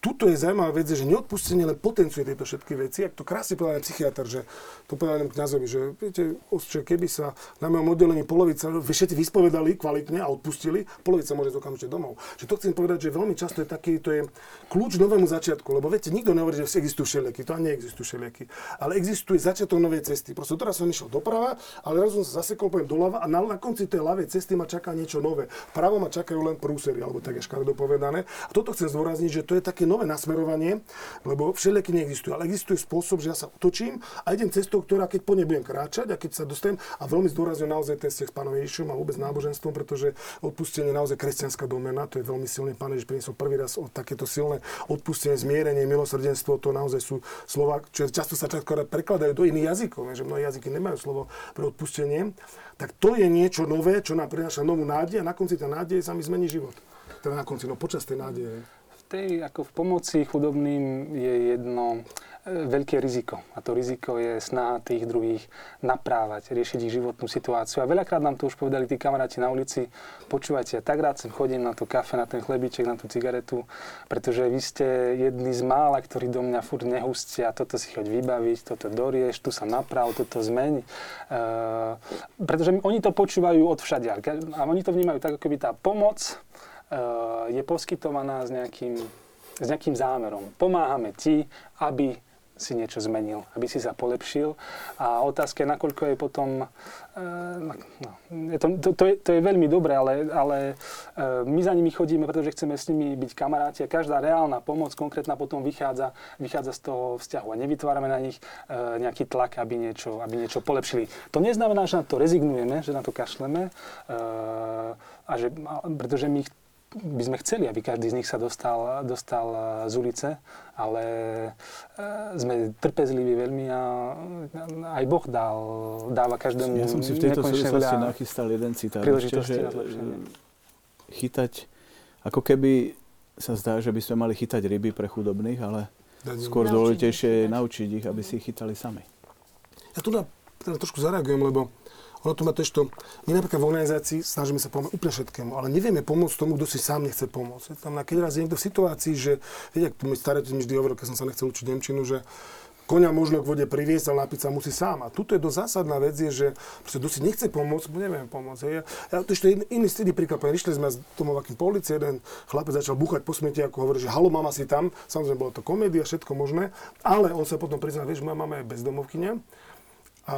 Tuto je zaujímavá vec, že neodpustenie len potenciuje tieto všetky veci. Ak to krásne povedal psychiatr, že to povedal kňazovi, že viete, keby sa na mojom oddelení polovica všetci vyspovedali kvalitne a odpustili, polovica môže ísť okamžite domov. Čiže to chcem povedať, že veľmi často je taký, to je kľúč novému začiatku, lebo viete, nikto nehovorí, že existujú všelijaky, to ani neexistujú všelijaky, ale existuje začiatok novej cesty. Proste teraz som išiel doprava, ale raz som sa zasekol poviem doľava a na konci tej ľavej cesty ma čaká niečo nové. Vpravo ma čakajú len prúsery, alebo tak je škaredo povedané. A toto chcem zdôrazniť, že to je také nové nasmerovanie, lebo všelijaké neexistujú, ale existuje spôsob, že ja sa otočím a idem cestou, ktorá keď po nej budem kráčať a keď sa dostanem a veľmi zdôrazňujem naozaj ten vzťah s Pánom Ježišom a vôbec náboženstvom, pretože odpustenie je naozaj kresťanská domena, to je veľmi silný Pán Ježiš priniesol prvý raz o takéto silné odpustenie, zmierenie, milosrdenstvo, to naozaj sú slová, čo často sa prekladajú do iných jazykov, že mnohé jazyky nemajú slovo pre odpustenie, tak to je niečo nové, čo nám prináša novú nádej a na konci tá nádej sa mi zmení život. Teda na konci, no počas tej nádeje. Ako v pomoci chudobným je jedno veľké riziko. A to riziko je snaha tých druhých naprávať, riešiť ich životnú situáciu. A veľakrát nám to už povedali tí kamaráti na ulici, počúvajte, ja tak rád sem chodím na to kafe, na ten chlebíček, na tú cigaretu, pretože vy ste jedni z mála, ktorí do mňa furt nehustia, toto si choď vybaviť, toto dorieš, tu sa naprav, toto zmeň. Pretože oni to počúvajú odvšadiaľ. A oni to vnímajú tak, ako by tá pomoc je poskytovaná s nejakým zámerom. Pomáhame ti, aby si niečo zmenil, aby si sa polepšil. A otázka je, nakoľko je potom... To je veľmi dobré, ale my za nimi chodíme, pretože chceme s nimi byť kamaráti a každá reálna pomoc konkrétna potom vychádza z toho vzťahu a nevytvárame na nich nejaký tlak, aby niečo polepšili. To neznamená, že na to rezignujeme, že na to kašleme, pretože my by sme chceli, aby každý z nich sa dostal z ulice, ale sme trpezliví veľmi a aj Boh dáva každému... Ja som si v tejto súvislosti nachystal jeden citát. Chytať, ako keby sa zdá, že by sme mali chytať ryby pre chudobných, ale skôr dôležitejšie je naučiť ich, aby si ich chytali sami. Ja tu trošku zareagujem, lebo ono to má to ešte, my napríklad v organizácii snažíme sa pomáhať úplne všetkému, ale nevieme pomôcť tomu, kto si sám nechce pomôcť. Keď raz je niekto v situácii, že, viete, ako staré mi vždy hovoril, keď som sa nechcel učiť nemčinu, že koňa možno k vode priviesť, ale napiť sa musí sám. A tuto je dosť zásadná vec, je, že proste si nechce pomôcť, neviem pomôcť. Hej. Ja to ešte iný stredný príklad, išli sme z domováky po ulici, jeden chlapec začal búchať po smeti, ako hovorí, že haló, mama, si tam. Samozrejme, bola to komédia, všetko možné, ale on sa potom priznal, vieš, moja mama je bezdomovkyňa. A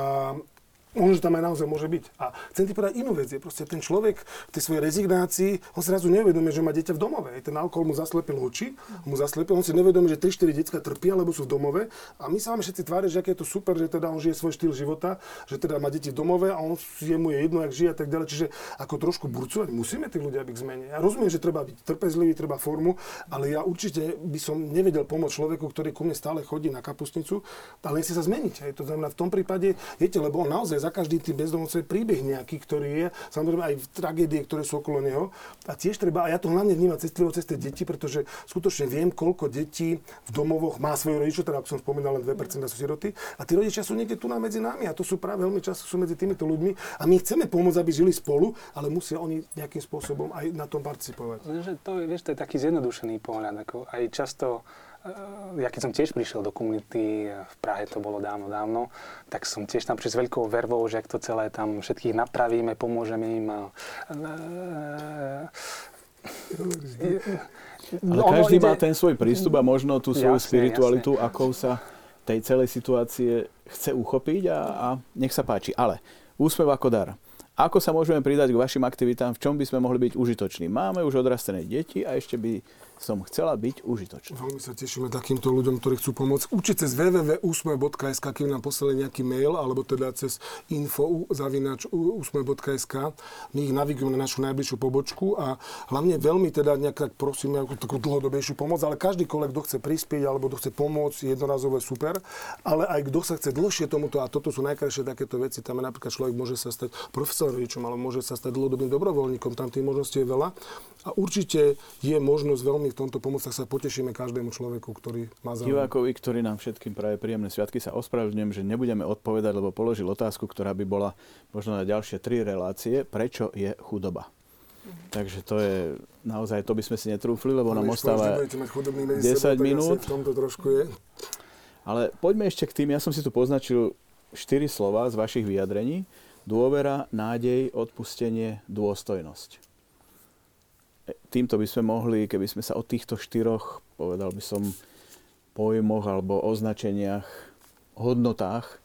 možno, že tam aj naozaj môže byť. A chcem ti povedať inú vec, je proste ten človek v tej svojej rezignácii, on zrazu neuvedomuje, že má dieťa v domove. Ten alkohol mu zaslepil oči, on si neuvedomuje, že 3-4 decká trpia, lebo sú v domove. A my sa máme všetci tvária, že aké je to super, že teda on žije svoj štýl života, že teda má deti v domove a on jemu je jedno, jak žije a tak ďalej. Čiže ako trošku burcovať, musíme tých ľudí, aby ich zmenili. Ja rozumiem, že treba byť trpezlivý, treba formu, ale ja určite by som nevedel pomôcť človeku, ktorý ku mne stále chodí na kapustnicu, ale nechce sa zmeniť. Hej. To znamená v tom prípade, viete, lebo on naozaj za každý tým bezdomovcom je príbeh nejaký, ktorý je, samozrejme aj tragédie, ktoré sú okolo neho. A tiež treba, a ja to hlavne vnímam cestlivo cez tie deti, pretože skutočne viem, koľko detí v domovoch má svojich rodičov, teda ako som spomínal, len 2% sú siroty. A tí rodičia sú niekde tu na medzi nami, a to sú práve veľmi často sú medzi týmito ľuďmi a my chceme pomôcť, aby žili spolu, ale musia oni nejakým spôsobom aj na tom participovať. To je, vieš, to je taký zjednodušený pohľad, ako aj často. Ja keď som tiež prišiel do komunity, v Prahe to bolo dávno, tak som tiež tam prišiel s veľkou vervou, že ak to celé tam všetkých napravíme, pomôžeme im. Ale každý má ten svoj prístup a možno tú svoju spiritualitu, akou sa tej celej situácie chce uchopiť a nech sa páči. Ale úsmev ako dar. Ako sa môžeme pridať k vašim aktivitám? V čom by sme mohli byť užitoční? Máme už odrastené deti a ešte by som chcela byť užitočná. Veľmi sa tešíme takýmto ľuďom, ktorí chcú pomôcť. Určite cez www.usme.sk, keď nám poslali nejaký mail, alebo teda cez info@usme.sk. My ich navigujeme na našu najbližšiu pobočku a hlavne veľmi teda nejak tak prosíme o takú dlhodobejšiu pomoc, ale každý kolega, kto chce prispieť alebo kto chce pomôcť, jednorazové super, ale aj kto sa chce dlhšie tomuto, a toto sú najkrajšie takéto veci, tam napríklad človek môže sa stať profesoričom, alebo môže sa stať dlhodobým dobrovoľníkom, tam tých možností je veľa. A určite je možnosť veľmi v tomto pomôcť, tak sa potešíme každému človeku, ktorý má záujem. Divákovi, ktorý nám všetkým praje príjemné sviatky, sa ospravedlňujem, že nebudeme odpovedať, lebo položil otázku, ktorá by bola možno na ďalšie 3 relácie. Prečo je chudoba? Takže to je naozaj, to by sme si netrúfli, lebo nám ostáva 10 minút. Ale poďme ešte k tým, ja som si tu poznačil 4 slova z vašich vyjadrení. Dôvera, nádej, odpustenie, dôstojnosť. Týmto by sme mohli, keby sme sa o týchto 4, povedal by som, pojmoch alebo označeniach, hodnotách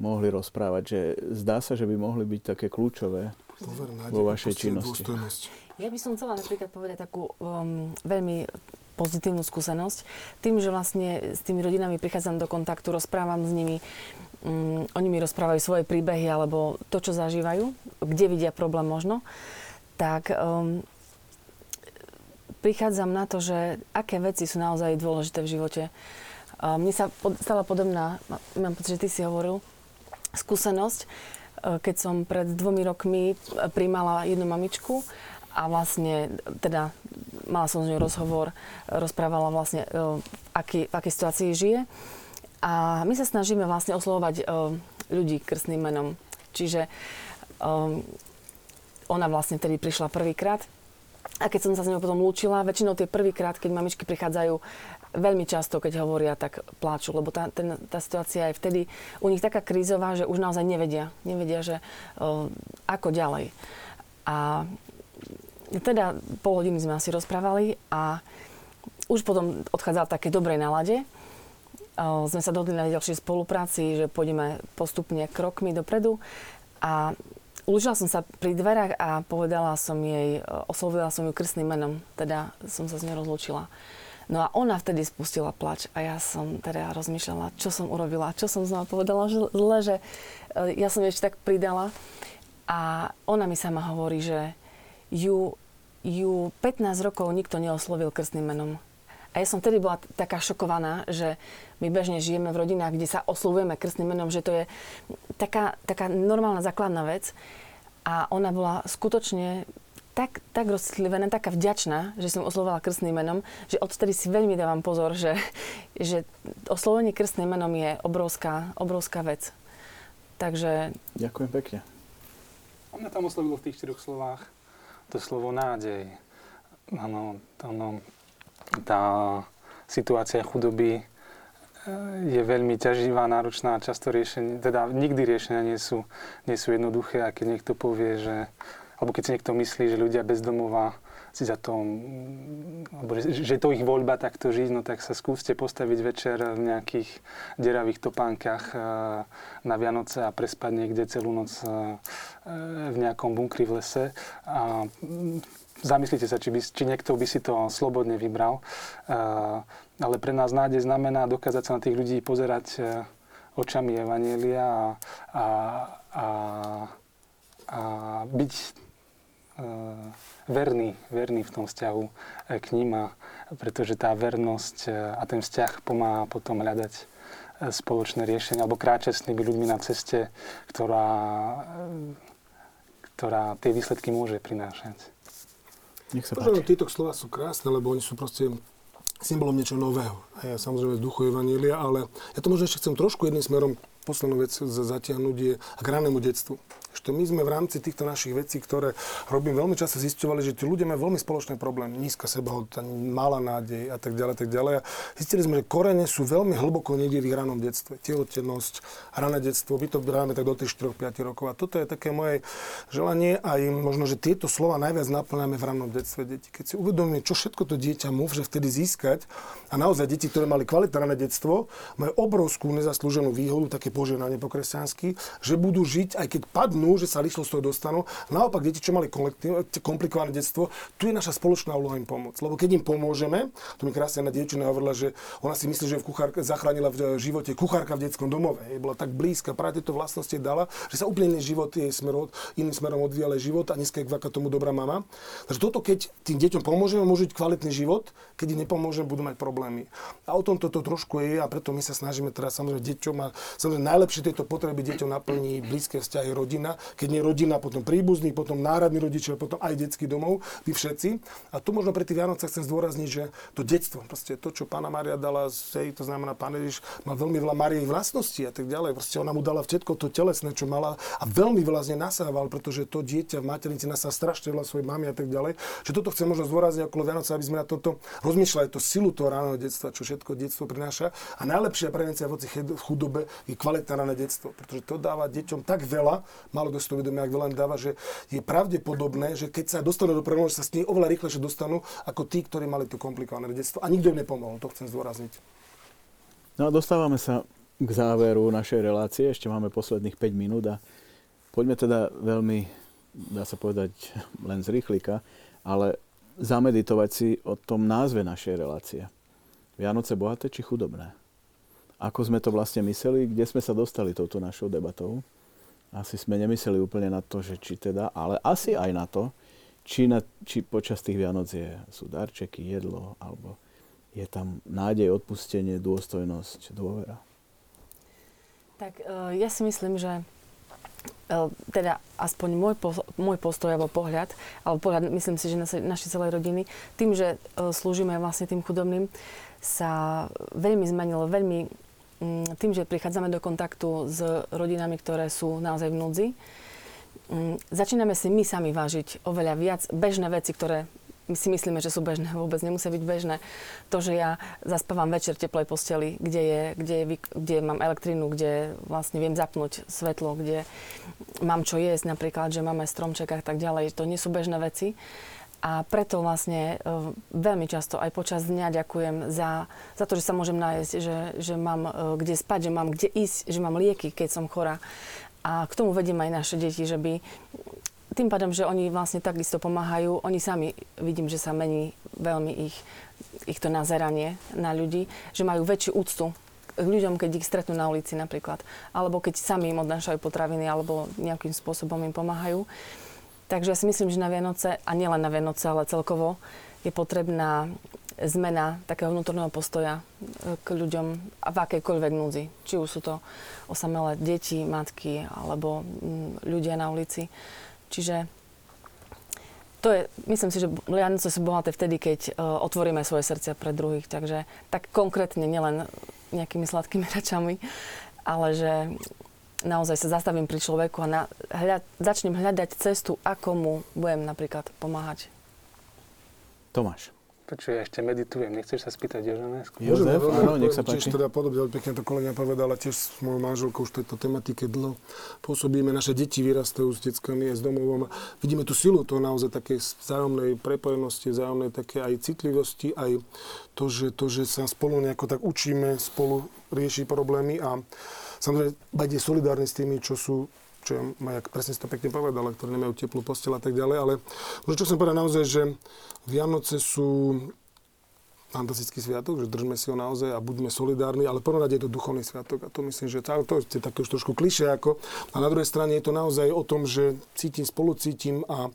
mohli rozprávať, že zdá sa, že by mohli byť také kľúčové vo vašej činnosti. Ja by som chcela napríklad povedať takú veľmi pozitívnu skúsenosť. Tým, že vlastne s tými rodinami prichádzam do kontaktu, rozprávam s nimi, oni mi rozprávajú svoje príbehy alebo to, čo zažívajú, kde vidia problém možno, tak prichádzam na to, že aké veci sú naozaj dôležité v živote. Mne sa stala podobná, mám pocit, že ty si hovoril, skúsenosť, keď som pred 2 rokmi prijímala jednu mamičku a vlastne, teda mala som s ňou rozhovor, rozprávala vlastne, v akej situácii žije. A my sa snažíme vlastne oslovovať ľudí krstným menom. Čiže ona vlastne vtedy prišla prvýkrát. A keď som sa s ňou potom lúčila, väčšinou tie prvýkrát, keď mamičky prichádzajú, veľmi často, keď hovoria, tak pláču, lebo tá situácia je vtedy u nich taká krízová, že už naozaj nevedia, že ako ďalej. A teda pol hodiny sme asi rozprávali a už potom odchádzala v takej dobrej nálade. Sme sa dohodli na ďalšej spolupráci, že pôjdeme postupne krokmi dopredu a lúčila som sa pri dverách a povedala som jej, oslovila som ju krstným menom, teda som sa z nej rozlúčila. No a ona vtedy spustila plač a ja som teda rozmýšľala, čo som urobila, čo som znova povedala zle, že ja som ešte tak pridala. A ona mi sama hovorí, že ju 15 rokov nikto neoslovil krstným menom. A ja som vtedy bola taká šokovaná, že my bežne žijeme v rodinách, kde sa oslovujeme krstným menom, že to je taká normálna základná vec. A ona bola skutočne tak rozcitlivená, taká vďačná, že som oslovovala krstným menom, že odtedy si veľmi dávam pozor, že oslovenie krstným menom je obrovská vec. Takže... Ďakujem pekne. Ona tam oslovila v tých 4 slovách to slovo nádej. Áno, tá situácia chudoby je veľmi ťaživá, náročná, často riešenie, teda nikdy riešenia nie sú jednoduché, a keď niekto povie, že, alebo keď si niekto myslí, že ľudia bez domova si za to, alebo že to ich voľba takto žiť, no tak sa skúste postaviť večer v nejakých deravých topánkach na Vianoce a prespať niekde celú noc v nejakom bunkri v lese a zamyslite sa, či niekto by si to slobodne vybral. Ale pre nás nádej znamená dokázať sa na tých ľudí pozerať očami Evanjelia a byť verný v tom vzťahu k ním, pretože tá vernosť a ten vzťah pomáha potom hľadať spoločné riešenie alebo kráčať s tými ľuďmi na ceste, ktorá tie výsledky môže prinášať. Nech sa páči. Títo slova sú krásne, lebo oni sú proste symbolom niečo nového. A ja samozrejme v duchu Evanjelia, ale ja to možno ešte chcem trošku jedným smerom poslednú vec zatiahnuť je k ranému detstvu. Ešte my sme v rámci týchto našich vecí, ktoré robím, veľmi často zisťovali, že tí ľudia majú veľmi spoločné problémy. Nízka sebahodnota, malá nádej a tak ďalej, tak ďalej. Zistili sme, že korene sú veľmi hlboko niekde v ranom detstve. Tehotennosť, rané detstvo, my to bráme tak do tých 4-5 rokov. A toto je také moje želanie a im možno, že tieto slova najviac naplňame v ranom detstve deti. Keď si uvedomíme, čo všetko to dieťa môže vtedy získať, a naozaj deti, ktoré mali kvalitné rané detstvo, majú obrovskú nezaslúženú výhodu, také poženanie po kresťansky, že budú žiť, aj keď padnú, že sa rýchlo z toho dostanú. Naopak, deti, čo mali komplikované detstvo, tu je naša spoločná úloha im pomôcť. Lebo keď im pomôžeme, to mi krásne jedna dievčina hovorila, že ona si myslí, že zachránila v živote kuchárka v detskom domove. Jej bola tak blízka, práve tieto vlastnosti dala, že sa úplne iným smerom odvíjala život a dneska je vďaka tomu dobrá mama. Takže toto, keď tým deťom pomôžeme, môžu žiť kvalitný život, keď im nepomôžeme, budú mať problémy. A o tom toto trošku je, a preto my sa snažíme teraz samozrejme deťom a samozrejme najlepšie tieto potreby deťom naplní blízke vzťahy, rodina. Keď nie rodina, potom príbuzní, potom národní rodičia, potom aj detský domov, vy všetci. A tu možno pre tých Vianoce chcem zdôrazniť, že to detstvo, proste to, čo Panna Mária dala, to znamená Pán Ježiš mal veľmi veľa Máriej vlastností a tak ďalej. Proste ona mu dala všetko to telesné, čo mala a veľmi veľa z nej nasával, pretože to dieťa v maternici nasáva strašne veľa svojej mamy a tak ďalej. Že toto chcem možno zdôrazniť okolo Vianoce, aby sme na toto rozmýšľali, tú silu toho raného detstva, čo všetko detstvo prináša. A najlepšia prevencia voči chudobe je kvalitné rané detstvo, pretože to dáva deťom tak veľa. Malo kto si to vedomie, ak veľa im dáva, že je pravdepodobné, že keď sa dostanú do problémov, sa s nimi oveľa rýchlejšie dostanú ako tí, ktorí mali to komplikované detstvo. A nikto im nepomohol, to chcem zdôrazniť. No a dostávame sa k záveru našej relácie, ešte máme posledných 5 minút a poďme teda veľmi, dá sa povedať, len z rýchlika, ale zameditovať si o tom názve našej relácie. Vianoce bohaté či chudobné? Ako sme to vlastne mysleli, kde sme sa dostali touto našou debatou? Asi sme nemysleli úplne na to, že či teda, ale asi aj na to, či počas tých Vianoc sú darčeky, jedlo, alebo je tam nádej, odpustenie, dôstojnosť, dôvera. Tak ja si myslím, že teda aspoň môj postoj alebo pohľad, myslím si, že našej celej rodiny, tým, že slúžime vlastne tým chudobným, sa veľmi zmenilo, tým, že prichádzame do kontaktu s rodinami, ktoré sú naozaj v núdzi, začíname si my sami vážiť oveľa viac bežné veci, ktoré my si myslíme, že sú bežné, vôbec nemusia byť bežné. To, že ja zaspávam večer v teplej posteli, kde mám elektrinu, kde vlastne viem zapnúť svetlo, kde mám čo jesť, napríklad, že máme stromček a tak ďalej, to nie sú bežné veci. A preto vlastne veľmi často aj počas dňa ďakujem za to, že sa môžem nájsť, že mám kde spať, že mám kde ísť, že mám lieky, keď som chorá. A k tomu vediem aj naše deti, že by tým pádom, že oni vlastne takisto pomáhajú, oni sami vidím, že sa mení veľmi ich to nazeranie na ľudí, že majú väčšiu úctu k ľuďom, keď ich stretnú na ulici napríklad, alebo keď sami im odnášajú potraviny alebo nejakým spôsobom im pomáhajú. Takže ja si myslím, že na Vianoce, a nielen na Vianoce, ale celkovo, je potrebná zmena takého vnútorného postoja k ľuďom v akejkoľvek núdzi. Či už sú to osamelé deti, matky, alebo ľudia na ulici. Čiže to je, myslím si, že Vianoce sú bohaté vtedy, keď otvoríme svoje srdcia pre druhých. Takže tak konkrétne, nielen nejakými sladkými račami, ale že naozaj sa zastavím pri človeku a začnem hľadať cestu, ako mu budem napríklad pomáhať. Tomáš. čo ja ešte meditujem. Nechceš sa spýtať, Jozef? Áno, nech sa páči. Čiže teda podobne, pekne to kolegyňa povedala, tiež s mojou manželkou už tejto tematike dlho pôsobíme. Naše deti vyrastajú s deckami aj s domovom. Vidíme tú silu toho naozaj takej vzájomnej prepojenosti, vzájomnej také aj citlivosti, aj to, že sa spolu nejako tak učíme, spolu riešiť problémy a samozrejme byť solidárny s tými, čo sú, čo Majak presne si to pekne povedala, ktoré nemajú teplú posteľ a tak ďalej, ale čo som povedal naozaj, že Vianoce sú fantastický sviatok, že držme si ho naozaj a buďme solidárni, ale ponorade je to duchovný sviatok a to myslím, že to je také už trošku klišé ako, a na druhej strane je to naozaj o tom, že cítim, spolucítim a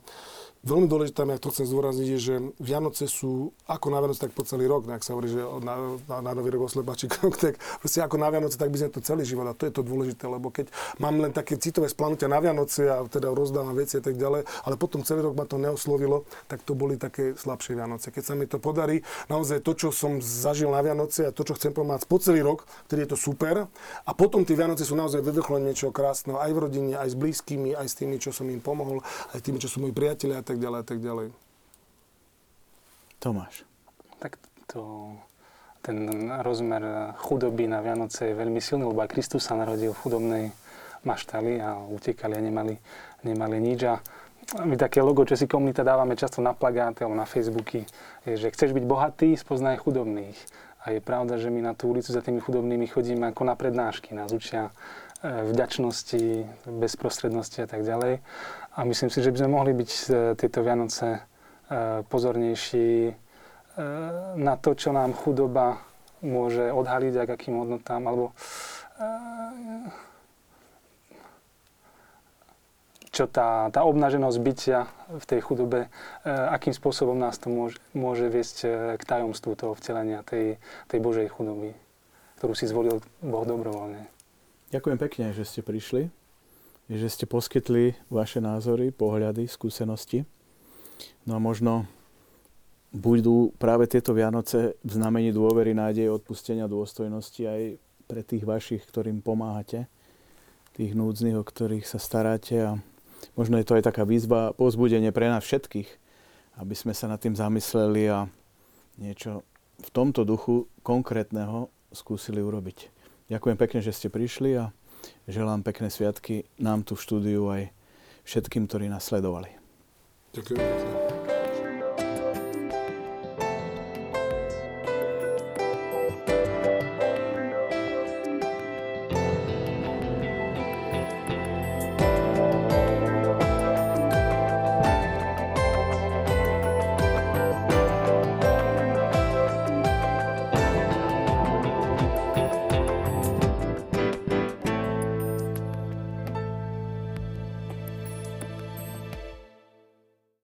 veľmi dôležité, ja to chcem zdôrazniť, je, že Vianoce sú ako na Vianoce, tak po celý rok. Ak sa hovorí, že na Nový rok oslepáči krok, tak proste ako na Vianoce, tak by sme to celý život. A to je to dôležité, lebo keď mám len také citové splanutia na Vianoce a teda rozdávam veci a tak ďalej, ale potom celý rok ma to neoslovilo, tak to boli také slabšie Vianoce. Keď sa mi to podarí, naozaj to, čo som zažil na Vianoce a to, čo chcem pomáhať po celý rok, vtedy je to super. A potom tie Vianoce sú naozaj vyvrcholenie niečoho krásneho aj v rodine, aj s blízkymi, aj s tými, čo som im pomohol, aj tými, čo sú moji priatelia. Tak ďalej. Tomáš. Tak ten rozmer chudoby na Vianoce je veľmi silný, lebo aj Kristus sa narodil v chudobnej maštali a utekali a nemali nič. A my také logo Česi Komunita dávame často na plagáty alebo na Facebooky, je, že chceš byť bohatý, spoznaj chudobných. A je pravda, že my na tú ulicu za tými chudobnými chodíme ako na prednášky, nás učia vďačnosti, bezprostrednosti a tak ďalej. A myslím si, že by sme mohli byť tieto Vianoce pozornejší na to, čo nám chudoba môže odhaliť a k akým hodnotám, alebo čo tá obnaženosť bytia v tej chudobe, akým spôsobom nás to môže viesť k tajomstvu toho vtelenia, tej Božej chudoby, ktorú si zvolil Boh dobrovoľne. Ďakujem pekne, že ste prišli, že ste poskytli vaše názory, pohľady, skúsenosti. No a možno budú práve tieto Vianoce v znamení dôvery, nádeje, odpustenia, dôstojnosti aj pre tých vašich, ktorým pomáhate, tých núdznych, o ktorých sa staráte. A možno je to aj taká výzva, povzbudenie pre nás všetkých, aby sme sa nad tým zamysleli a niečo v tomto duchu konkrétneho skúsili urobiť. Ďakujem pekne, že ste prišli a želám pekné sviatky nám tu v štúdiu aj všetkým, ktorí nás sledovali. Ďakujem.